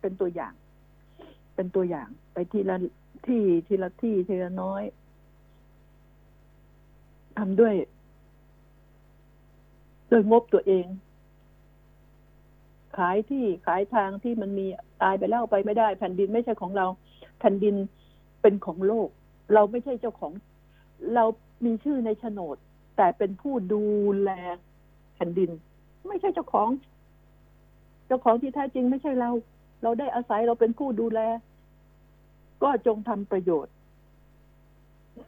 เป็นตัวอย่างเป็นตัวอย่างไปทีละที่ทีละที่ทีละน้อยทำด้วยโดยงบตัวเองขายที่ขายทางที่มันมีตายไปแล้วไปไม่ได้แผ่นดินไม่ใช่ของเราแผ่นดินเป็นของโลกเราไม่ใช่เจ้าของเรามีชื่อในโฉนด แต่เป็นผู้ดูแลแผ่นดินไม่ใช่เจ้าของเจ้าของที่แท้จริงไม่ใช่เราเราได้อาศัยเราเป็นผู้ดูแลก็จงทำประโยชน์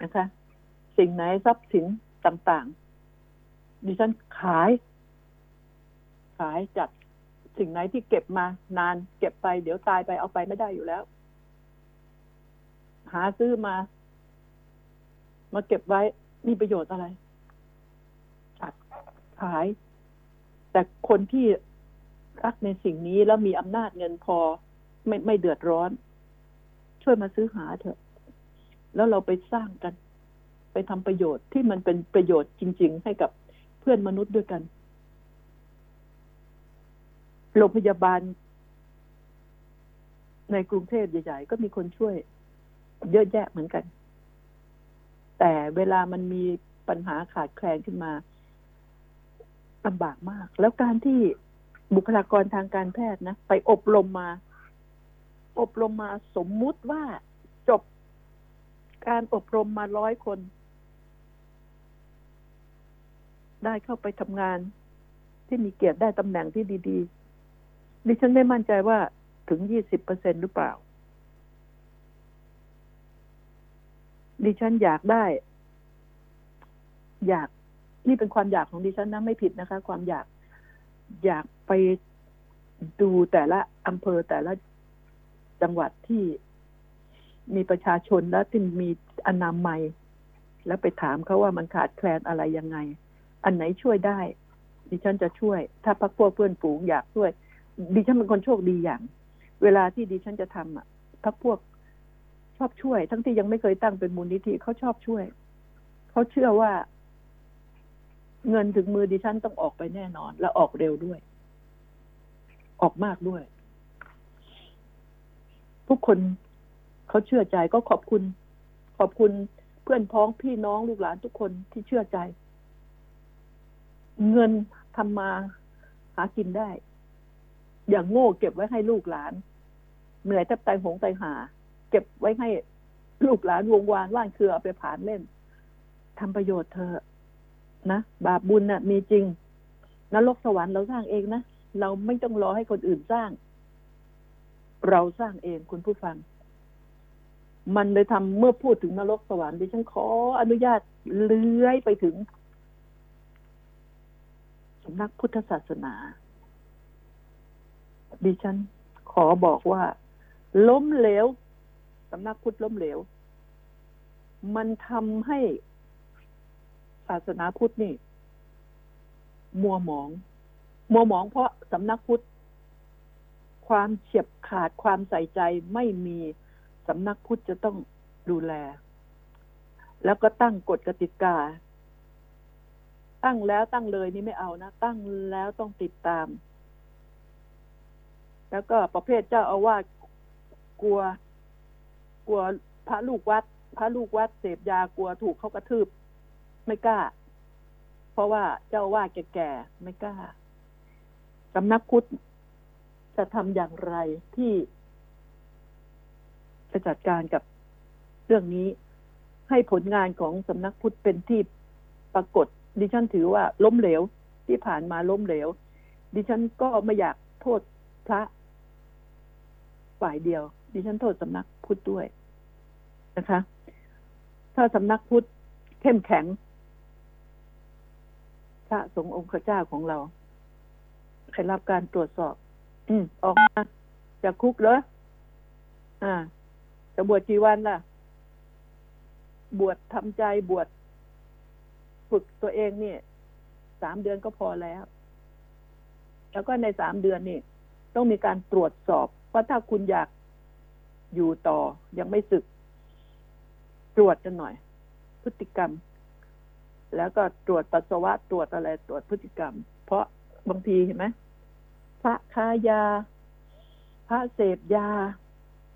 นะคะสิ่งไหนทรัพย์สินต่างๆดิฉันขายขายจัดสิ่งไหนที่เก็บมานานเก็บไปเดี๋ยวตายไปเอาไปไม่ได้อยู่แล้วหาซื้อมามาเก็บไว้มีประโยชน์อะไรจัดขายแต่คนที่รักในสิ่งนี้แล้วมีอำนาจเงินพอไม่ไม่เดือดร้อนช่วยมาซื้อหาเถอะแล้วเราไปสร้างกันไปทำประโยชน์ที่มันเป็นประโยชน์จริงๆให้กับเพื่อนมนุษย์ด้วยกันโรงพยาบาลในกรุงเทพใหญ่ๆก็มีคนช่วยเยอะแยะเหมือนกันแต่เวลามันมีปัญหาขาดแคลนขึ้นมาลำบากมากแล้วการที่บุคลากรทางการแพทย์นะไปอบรมมาอบรมมาสมมุติว่าจบการอบรมมาร้อยคนได้เข้าไปทำงานที่มีเกียรติได้ตำแหน่งที่ดีๆดิฉันไม่มั่นใจว่าถึง ยี่สิบเปอร์เซ็นต์ หรือเปล่าดิฉันอยากได้อยากนี่เป็นความอยากของดิฉันนะไม่ผิดนะคะความอยากอยากไปดูแต่ละอำเภอแต่ละจังหวัดที่มีประชาชนและที่มีอนามัยแล้วไปถามเขาว่ามันขาดแคลนอะไรยังไงอันไหนช่วยได้ดิฉันจะช่วยถ้าพรรคพวกเพื่อนฝูงอยากช่วยดิฉันเป็นคนโชคดีอย่างเวลาที่ดิฉันจะทำอ่ะพรรคพวกชอบช่วยทั้งที่ยังไม่เคยตั้งเป็นมูลนิธิเขาชอบช่วยเขาเชื่อว่าเงินถึงมือดิฉันต้องออกไปแน่นอนและออกเร็วด้วยออกมากด้วยทุกคนเขาเชื่อใจก็ขอบคุณขอบคุณเพื่อนพ้องพี่น้องลูกหลานทุกคนที่เชื่อใจเงินทำมาหากินได้อย่างโง่เก็บไว้ให้ลูกหลานเหนื่อยแทบตายหงตายหาเก็บไว้ให้ลูกหลานวงวานว่านเครือเอาไปผ่านเล่นทำประโยชน์เธอนะบาปบุญน่ะมีจริงนรกสวรรค์เราสร้างเองนะเราไม่ต้องรอให้คนอื่นสร้างเราสร้างเองคุณผู้ฟังมันเลยทำเมื่อพูดถึงนรกสวรรค์ดิฉันขออนุญาตเลื้อยไปถึงสำนักพุทธศาสนาดิฉันขอบอกว่าล้มเหลวสำนักพุทธล้มเหลวมันทำให้ศาสนาพุทธนี่มัวหมองมัวหมองเพราะสำนักพุทธความเฉียบขาดความใส่ใจไม่มีสำนักพุทธจะต้องดูแลแล้วก็ตั้งกฎกติกาตั้งแล้วตั้งเลยนี่ไม่เอานะตั้งแล้วต้องติดตามแล้วก็ประเภทเจ้าอาวาสกลัวกลัวพระลูกวัดพระลูกวัดเสพยากลัวถูกเขากระทืบไม่กล้าเพราะว่าเจ้าอาวาสแก่ๆไม่กล้าสำนักพุทธจะทำอย่างไรที่จะจัดการกับเรื่องนี้ให้ผลงานของสำนักพุทธเป็นที่ปรากฏดิฉันถือว่าล้มเหลวที่ผ่านมาล้มเหลวดิฉันก็ไม่อยากโทษพระฝ่ายเดียวดิฉันโทษสำนักพุทธด้วยนะคะถ้าสำนักพุทธเข้มแข็งพระสงฆ์องค์เจ้าของเราได้รับการตรวจสอบอืมออกมาจากคุกเหรออ่าจะบวชกี่วันล่ะบวชทำใจบวชฝึกตัวเองนี่สามเดือนก็พอแล้วแล้วก็ในสามเดือนนี่ต้องมีการตรวจสอบว่าถ้าคุณอยากอยู่ต่อยังไม่สึกตรวจกันหน่อยพฤติกรรมแล้วก็ตรวจปัสสาวะตรวจอะไรตรวจพฤติกรรมเพราะบางทีเห็นไหมพระค้ายาพระเสพยา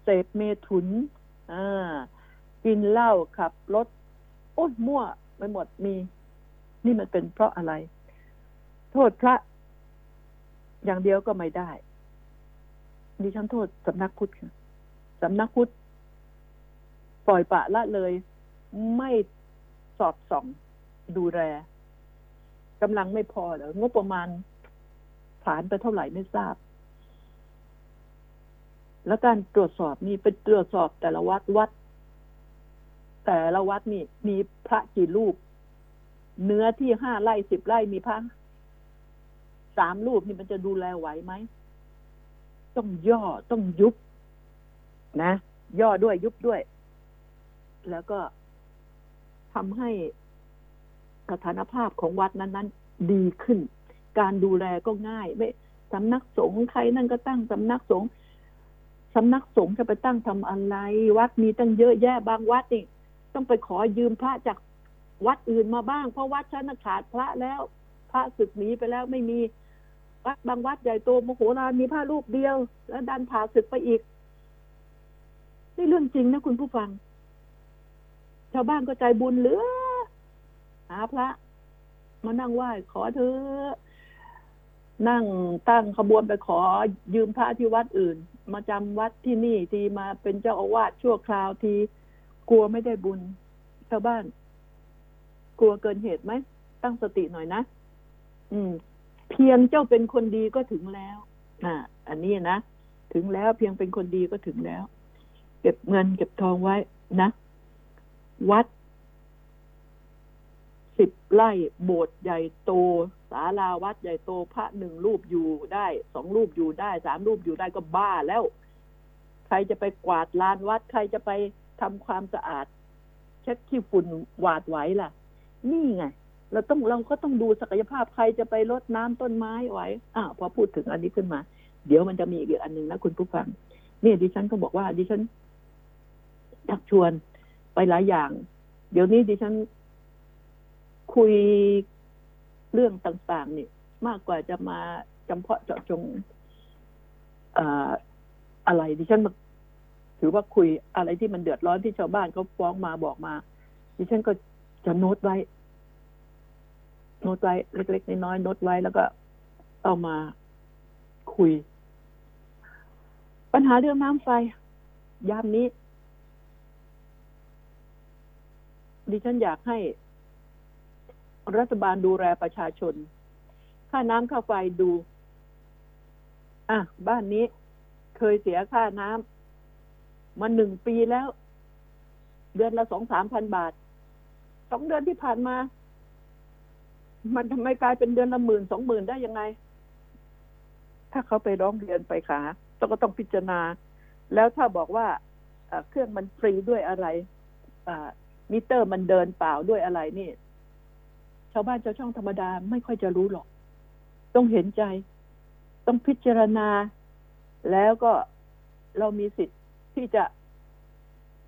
เสพเมถุนอ่ากินเหล้าขับรถโอ้ยมั่วไปหมดมีนี่มันเป็นเพราะอะไรโทษพระอย่างเดียวก็ไม่ได้ดิฉันโทษสำนักพุทธค่ะสำนักพุทธปล่อยปละละเลยไม่สอดส่องดูแล กำลังไม่พอเหรองบประมาณผ่านไปเท่าไหร่ไม่ทราบแล้วการตรวจสอบนี่เป็นตรวจสอบแต่ละวัดวัดแต่ละวัดนี่มีพระกี่รูปเนื้อที่ห้าไร่สิบไร่มีพระสามรูปนี่มันจะดูแลไหวไหมต้องย่อต้องยุบนะย่อด้วยยุบด้วยแล้วก็ทำให้สถานภาพของวัดนั้นๆดีขึ้นการดูแลก็ง่ายไม่สำนักสงฆ์ใครนั่นก็ตั้งสำนักสงฆ์สำนักสงฆ์จะไปตั้งทำอะไรวัดมีตั้งเยอะแยะบางวัดนี่ต้องไปขอยืมพระจากวัดอื่นมาบ้างเพราะวัดฉันขาดพระแล้วพระศึกหนีไปแล้วไม่มีวัดบางวัดใหญ่โตมโหฬารมีพระรูปเดียวแล้วดันพาศึกไปอีกนี่เรื่องจริงนะคุณผู้ฟังชาวบ้านก็ใจบุญเหลือหาพระมานั่งไหว้ขอเธอนั่งตั้งขบวนไปขอยืมพระที่วัดอื่นมาจำวัดที่นี่ทีมาเป็นเจ้าอาวาสชั่วคราวทีกลัวไม่ได้บุญชาวบ้านกลัวเกินเหตุไหมตั้งสติหน่อยนะอืมเพียงเจ้าเป็นคนดีก็ถึงแล้วอ่าอันนี้นะถึงแล้วเพียงเป็นคนดีก็ถึงแล้วเก็บเงินเก็บทองไว้นะวัดสิบไร่โบสถ์ใหญ่โตศาลาวัดใหญ่โตพระหนึ่งรูปอยู่ได้สองรูปอยู่ได้สามรูปอยู่ได้ก็บ้าแล้วใครจะไปกวาดลานวัดใครจะไปทำความสะอาดเช็ดขี้ฝุ่นหวาดไหวล่ะนี่ไงเราต้องเราก็ต้องดูศักยภาพใครจะไปรดน้ำต้นไม้ไหวอ่ะพอพูดถึงอันนี้ขึ้นมาเดี๋ยวมันจะมีอีกอันนึงนะคุณผู้ฟังเนี่ยดิฉันก็บอกว่าดิฉันทักชวนไปหลายอย่างเดี๋ยวนี้ดิฉันคุยเรื่องต่างๆนี่มากกว่าจะมาจำเพาะเจาะจง อ, อะไรดิฉันถือว่าคุยอะไรที่มันเดือดร้อนที่ชาวบ้านเขาฟ้องมาบอกมาดิฉันก็จะโน้ตไว้โน้ตไว้เล็กๆน้อยๆโน้ตไว้แล้วก็เอามาคุยปัญหาเรื่องน้ำไฟยามนี้ดิฉันอยากให้รัฐบาลดูแลประชาชนค่าน้ำค่าไฟดูอ่ะบ้านนี้เคยเสียค่าน้ำมาหนึ่งปีแล้วเดือนละสองสามพันบาทสองเดือนที่ผ่านมามันทำไมกลายเป็นเดือนละหมื่นสองหมื่นได้ยังไงถ้าเขาไปร้องเรียนไปขาต้องก็ต้องพิจารณาแล้วถ้าบอกว่าเครื่องมันฟรีด้วยอะไรมิเตอร์มันเดินเปล่าด้วยอะไรนี่ชาวบ้านชาวช่องธรรมดาไม่ค่อยจะรู้หรอกต้องเห็นใจต้องพิจารณาแล้วก็เรามีสิทธิ์ที่จะ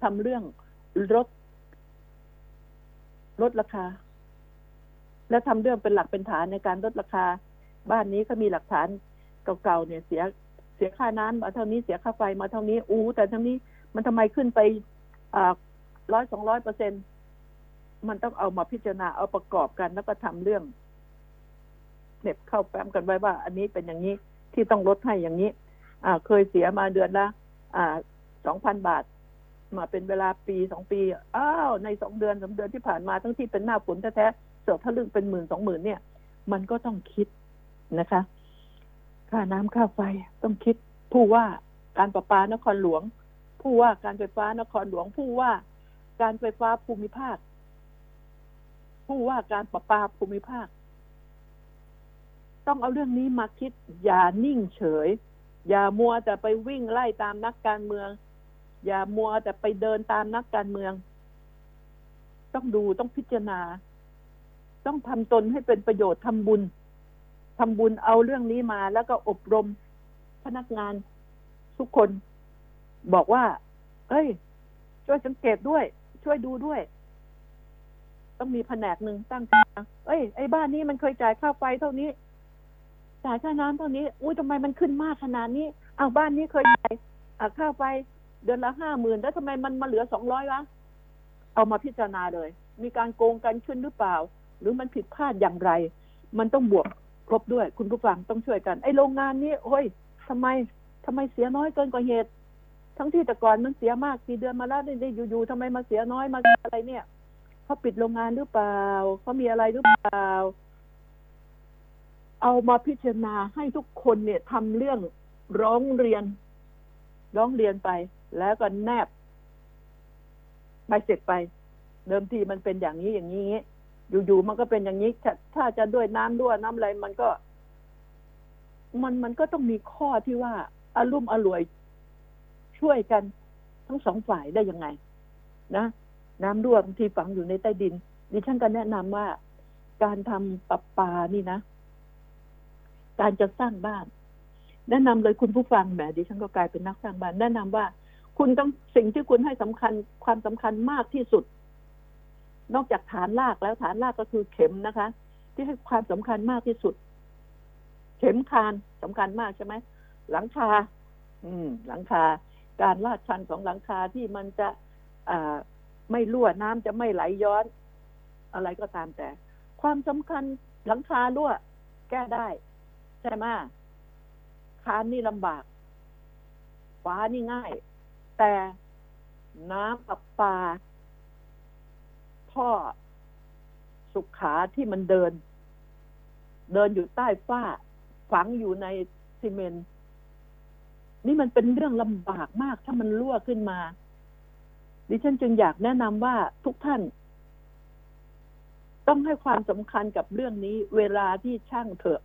ทำเรื่องลดลดราคาและทำเรื่องเป็นหลักเป็นฐานในการลดราคาบ้านนี้ก็มีหลักฐานเก่าๆเนี่ยเสียเสียค่าน้ำมาเท่านี้เสียค่าไฟมาเท่านี้อู้แต่ทั้งนี้มันทำไมขึ้นไปร้อยสองร้อยเปอร์เซ็นต์มันต้องเอามาพิจารณาเอาประกอบกันแล้วก็ทำเรื่องเน็บเข้าแฟ้มกันไว้ว่าอันนี้เป็นอย่างนี้ที่ต้องลดให้อย่างนี้เคยเสียมาเดือนละสองพันบาทมาเป็นเวลาปีสองปีอ้าวในสองเดือนสามเดือนที่ผ่านมาทั้งที่เป็นหน้าฝนแท้ๆเสือกทะลึ่งเป็นหมื่นสองหมื่นเนี่ยมันก็ต้องคิดนะคะค่าน้ำค่าไฟต้องคิดผู้ว่าการประปานครหลวงผู้ว่าการไฟฟ้านครหลวงผู้ว่าการไฟฟ้าภูมิภาคผู้ว่าการประปาภูมิภาคต้องเอาเรื่องนี้มาคิดอย่านิ่งเฉยอย่ามัวแต่ไปวิ่งไล่ตามนักการเมืองอย่ามัวแต่ไปเดินตามนักการเมืองต้องดูต้องพิจารณาต้องทำตนให้เป็นประโยชน์ทำบุญทำบุญเอาเรื่องนี้มาแล้วก็อบรมพนักงานทุกคนบอกว่าเอ้ยช่วยสังเกตด้วยช่วยดูด้วยต้องมีแผนกหนึ่งตั้งเอ้ยไอ้บ้านนี้มันเคยจ่ายค่าไฟเท่านี้จ่ายค่าน้ำเท่านี้อุ้ยทำไมมันขึ้นมากขนาดนี้อ้าวบ้านนี้เคยจ่ายค่าไฟเดือนละห้าหมื่นแล้วทำไมมันมาเหลือสองร้อยวะเอามาพิจารณาเลยมีการโกงกันขึ้นหรือเปล่าหรือมันผิดพลาดอย่างไรมันต้องบวกครบด้วยคุณผู้ฟังต้องช่วยกันไอ้โรงงานนี้โอ้ยทำไมทำไมเสียน้อยเกินกว่าเหตุทั้งที่แต่ก่อนมันเสียมากกี่เดือนมาแล้วได้อยู่ๆทำไมมาเสียน้อยมาอะไรเนี่ยเขาปิดโรงงานหรือเปล่าเขามีอะไรหรือเปล่า เอามาพิจารณาให้ทุกคนเนี่ยทำเรื่องร้องเรียนร้องเรียนไปแล้วก็แนบใบเสร็จไปเดิมทีมันเป็นอย่างนี้อย่างนี้อยู่ๆมันก็เป็นอย่างนี้ถ้าจะด้วยน้ำด้วยน้ำอะไรมันก็มันมันก็ต้องมีข้อที่ว่าอารุ่มอร่วยช่วยกันทั้งสองฝ่ายได้ยังไงนะน้ำรั่วบางทีฝังอยู่ในใต้ดินดิฉันก็แนะนำว่าการทำประปานี่นะการจะสร้างบ้านแนะนำเลยคุณผู้ฟังแหมดิฉันก็กลายเป็นนักสร้างบ้านแนะนำว่าคุณต้องสิ่งที่คุณให้สำคัญความสำคัญมากที่สุดนอกจากฐานรากแล้วฐานรากก็คือเข็มนะคะที่ให้ความสำคัญมากที่สุดเข็มคานสำคัญมากใช่ไหมหลังคาอืมหลังคาการลาดชันของหลังคาที่มันจะอ่าไม่รั่วน้ำจะไม่ไหลย้อนอะไรก็ตามแต่ความสำคัญหลังคารั่วแก้ได้ใช่ไหมคานนี่ลำบากฟ้านี่ง่ายแต่น้ำประปาท่อสุขาที่มันเดินเดินอยู่ใต้ฝ้าฝังอยู่ในซีเมนต์นี่มันเป็นเรื่องลำบากมากถ้ามันรั่วขึ้นมาดิฉันจึงอยากแนะนำว่าทุกท่านต้องให้ความสำคัญกับเรื่องนี้เวลาที่ช่างเถอะ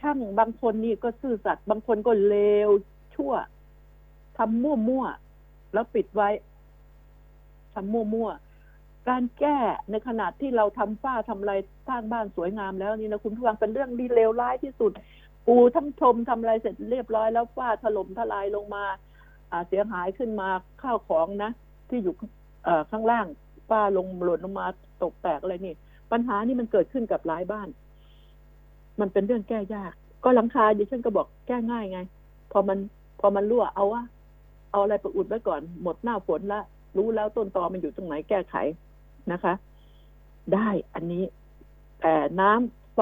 ช่างบางคนนี่ก็ซื่อสัตย์บางคนก็เลวชั่วทำมั่วๆแล้วปิดไว้ทำมั่วๆการแก้ในขณะที่เราทำฝ้าทำอะไรสร้างบ้านสวยงามแล้วนี่นะคุณผู้ฟังเป็นเรื่องดีเลวร้ายที่สุดปูทั้งทมทำอะไรเสร็จเรียบร้อยแล้วฝ้าถล่มทลายลงมาเสียหายขึ้นมาข้าวของนะที่อยู่ข้างล่างฝ้าลงหล่นลงมาตกแตกอะไรนี่ปัญหานี่มันเกิดขึ้นกับหลายบ้านมันเป็นเรื่องแก้ยากก็หลังคาดิฉันก็บอกแก้ง่ายไงพอมันพอมันรั่วเอาว่าเอาอะไรไปอุดไว้ก่อนหมดหน้าฝนละรู้แล้วต้นตอมันอยู่ตรงไหนแก้ไขนะคะได้อันนี้แต่น้ำไฟ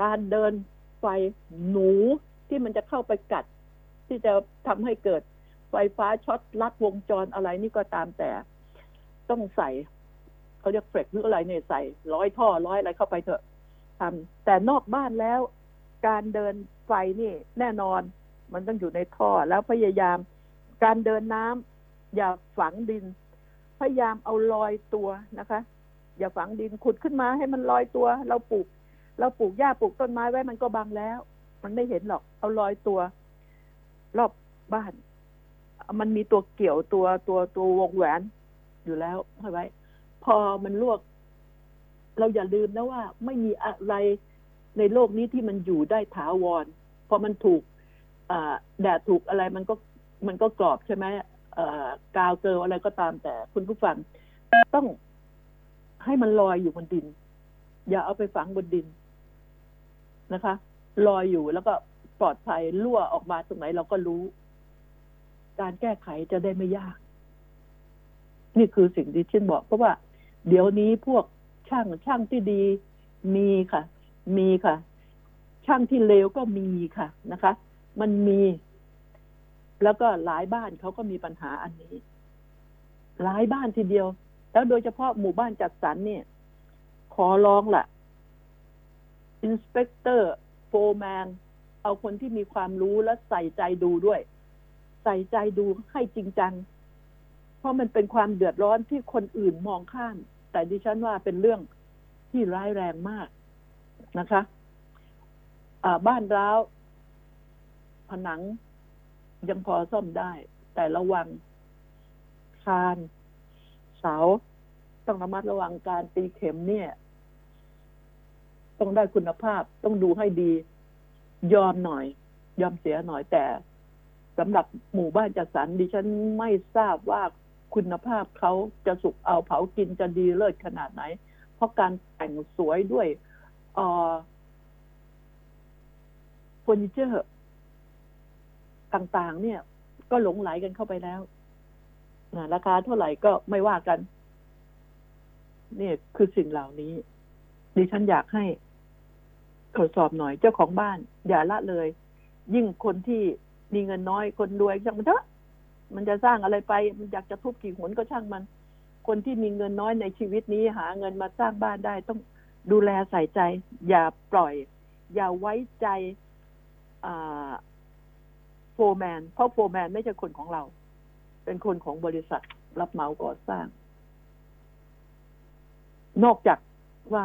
การเดินไฟหนูที่มันจะเข้าไปกัดที่จะทำให้เกิดไฟฟ้าช็อตลัดวงจรอะไรนี่ก็ตามแต่ต้องใส่เขาเรียกเฟรกหรืออะไรเนี่ยใส่ร้อยท่อร้อยอะไรเข้าไปเถอะทำแต่นอกบ้านแล้วการเดินไฟนี่แน่นอนมันต้องอยู่ในท่อแล้วพยายามการเดินน้ำอย่าฝังดินพยายามเอาลอยตัวนะคะอย่าฝังดินขุดขึ้นมาให้มันลอยตัวเราปลูกเราปลูกหญ้าปลูกต้นไม้ไว้มันก็บังแล้วมันไม่เห็นหรอกเอาลอยตัวรอบบ้านมันมีตัวเกี่ยวตัวตัวตัววงแหวนอยู่แล้วให้ไว้พอมันลวกเราอย่าลืมนะว่าไม่มีอะไรในโลกนี้ที่มันอยู่ได้ถาวรพอมันถูกแดดถูกอะไรมันก็มันก็กรอบใช่ไหมกาวเกลออะไรก็ตามแต่คุณผู้ฟังต้องให้มันลอยอยู่บนดินอย่าเอาไปฝังบนดินนะคะลอยอยู่แล้วก็ปลอดภัยรั่วออกมาตรงไหนเราก็รู้การแก้ไขจะได้ไม่ยากนี่คือสิ่งที่ฉันบอกเพราะว่าเดี๋ยวนี้พวกช่างช่างที่ดีมีค่ะมีค่ะช่างที่เลวก็มีค่ะนะคะมันมีแล้วก็หลายบ้านเขาก็มีปัญหาอันนี้หลายบ้านทีเดียวแล้วโดยเฉพาะหมู่บ้านจัดสรรเนี่ยขอร้องล่ะอินสเปกเตอร์โฟร์แมนเอาคนที่มีความรู้และใส่ใจดูด้วยใส่ใจดูให้จริงจังเพราะมันเป็นความเดือดร้อนที่คนอื่นมองข้ามแต่ดิฉันว่าเป็นเรื่องที่ร้ายแรงมากนะคะอ่าบ้านร้าวผนังยังพอซ่อมได้แต่ระวังคานเสาต้องระมัดระวังการตีเข็มเนี่ยต้องได้คุณภาพต้องดูให้ดียอมหน่อยยอมเสียหน่อยแต่สำหรับหมู่บ้านจัดสรรดิฉันไม่ทราบว่าคุณภาพเขาจะสุกเอาเผากินจะดีเลิศขนาดไหนเพราะการแต่งสวยด้วยเอ่อเฟอร์นิเจอร์ต่างๆเนี่ยก็หลงไหลกันเข้าไปแล้วนะราคาเท่าไหร่ก็ไม่ว่ากันนี่คือสิ่งเหล่านี้ดิฉันอยากให้ตรวจสอบหน่อยเจ้าของบ้านอย่าละเลยยิ่งคนที่มีเงินน้อยคนรวยช่างมันเถอะมันจะสร้างอะไรไปมันอยากจะทุบกี่หนก็ช่างมันคนที่มีเงินน้อยในชีวิตนี้หาเงินมาสร้างบ้านได้ต้องดูแลใส่ใจอย่าปล่อย อย่าไว้ใจโฟร์แมนเพราะโฟร์แมนไม่ใช่คนของเราเป็นคนของบริษัทรับเหมาก่อสร้างนอกจากว่า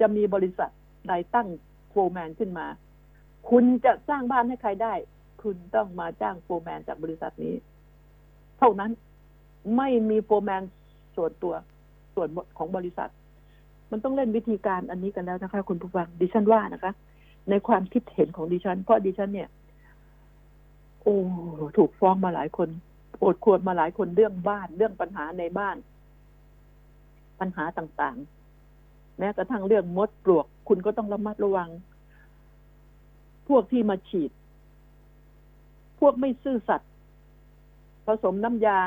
จะมีบริษัทใดตั้งโฟร์แมนขึ้นมาคุณจะสร้างบ้านให้ใครได้คุณต้องมาจ้างโฟร์แมนจากบริษัทนี้เท่านั้นไม่มีโฟร์แมนส่วนตัวส่วนของบริษัทมันต้องเล่นวิธีการอันนี้กันแล้วนะคะคุณผู้ฟังดิฉันว่านะคะในความคิดเห็นของดิฉันเพราะดิฉันเนี่ยโอ้ถูกฟ้องมาหลายคนโอดควรมาหลายคนเรื่องบ้านเรื่องปัญหาในบ้านปัญหาต่างๆแม้กระทั่งเรื่องมดปลวกคุณก็ต้องระมัดระวังพวกที่มาฉีดพวกไม่ซื่อสัตย์ผสมน้ำยา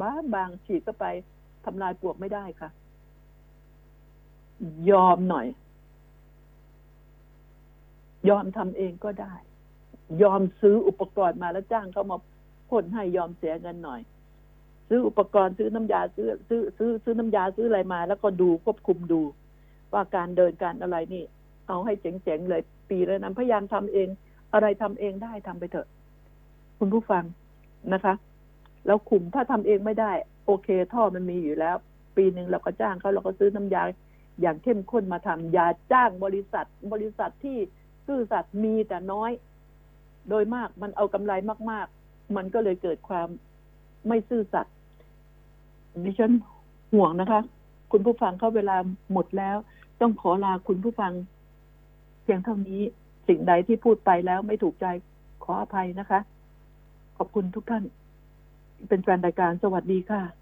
บ้าบางฉีดเข้าไปทำลายปลวกไม่ได้ค่ะยอมหน่อยยอมทำเองก็ได้ยอมซื้ออุปกรณ์มาแล้วจ้างเขามาพ่นให้ยอมเสียเงินหน่อยซื้ออุปกรณ์ซื้อน้ำยาซื้อซื้อซื้อซื้อน้ำยาซื้ออะไรมาแล้วก็ดูควบคุมดูว่าการเดินการอะไรนี่เอาให้เจ๋งๆเลยปีละนั้นพยายามทำเองอะไรทำเองได้ทำไปเถอะคุณผู้ฟังนะคะแล้วคุมถ้าทำเองไม่ได้โอเคท่อมันมีอยู่แล้วปีนึงเราก็จ้างเขาเราก็ซื้อน้ำยาอย่างเข้มข้นมาทำยาจ้างบริษัทบริษัทที่ซื่อสัตย์มีแต่น้อยโดยมากมันเอากำไรมากๆมันก็เลยเกิดความไม่ซื่อสัตย์ดิฉันห่วงนะคะคุณผู้ฟังเข้าเวลาหมดแล้วต้องขอลาคุณผู้ฟังเพียงเท่านี้สิ่งใดที่พูดไปแล้วไม่ถูกใจขออภัยนะคะขอบคุณทุกท่านเป็นแฟนรายการสวัสดีค่ะ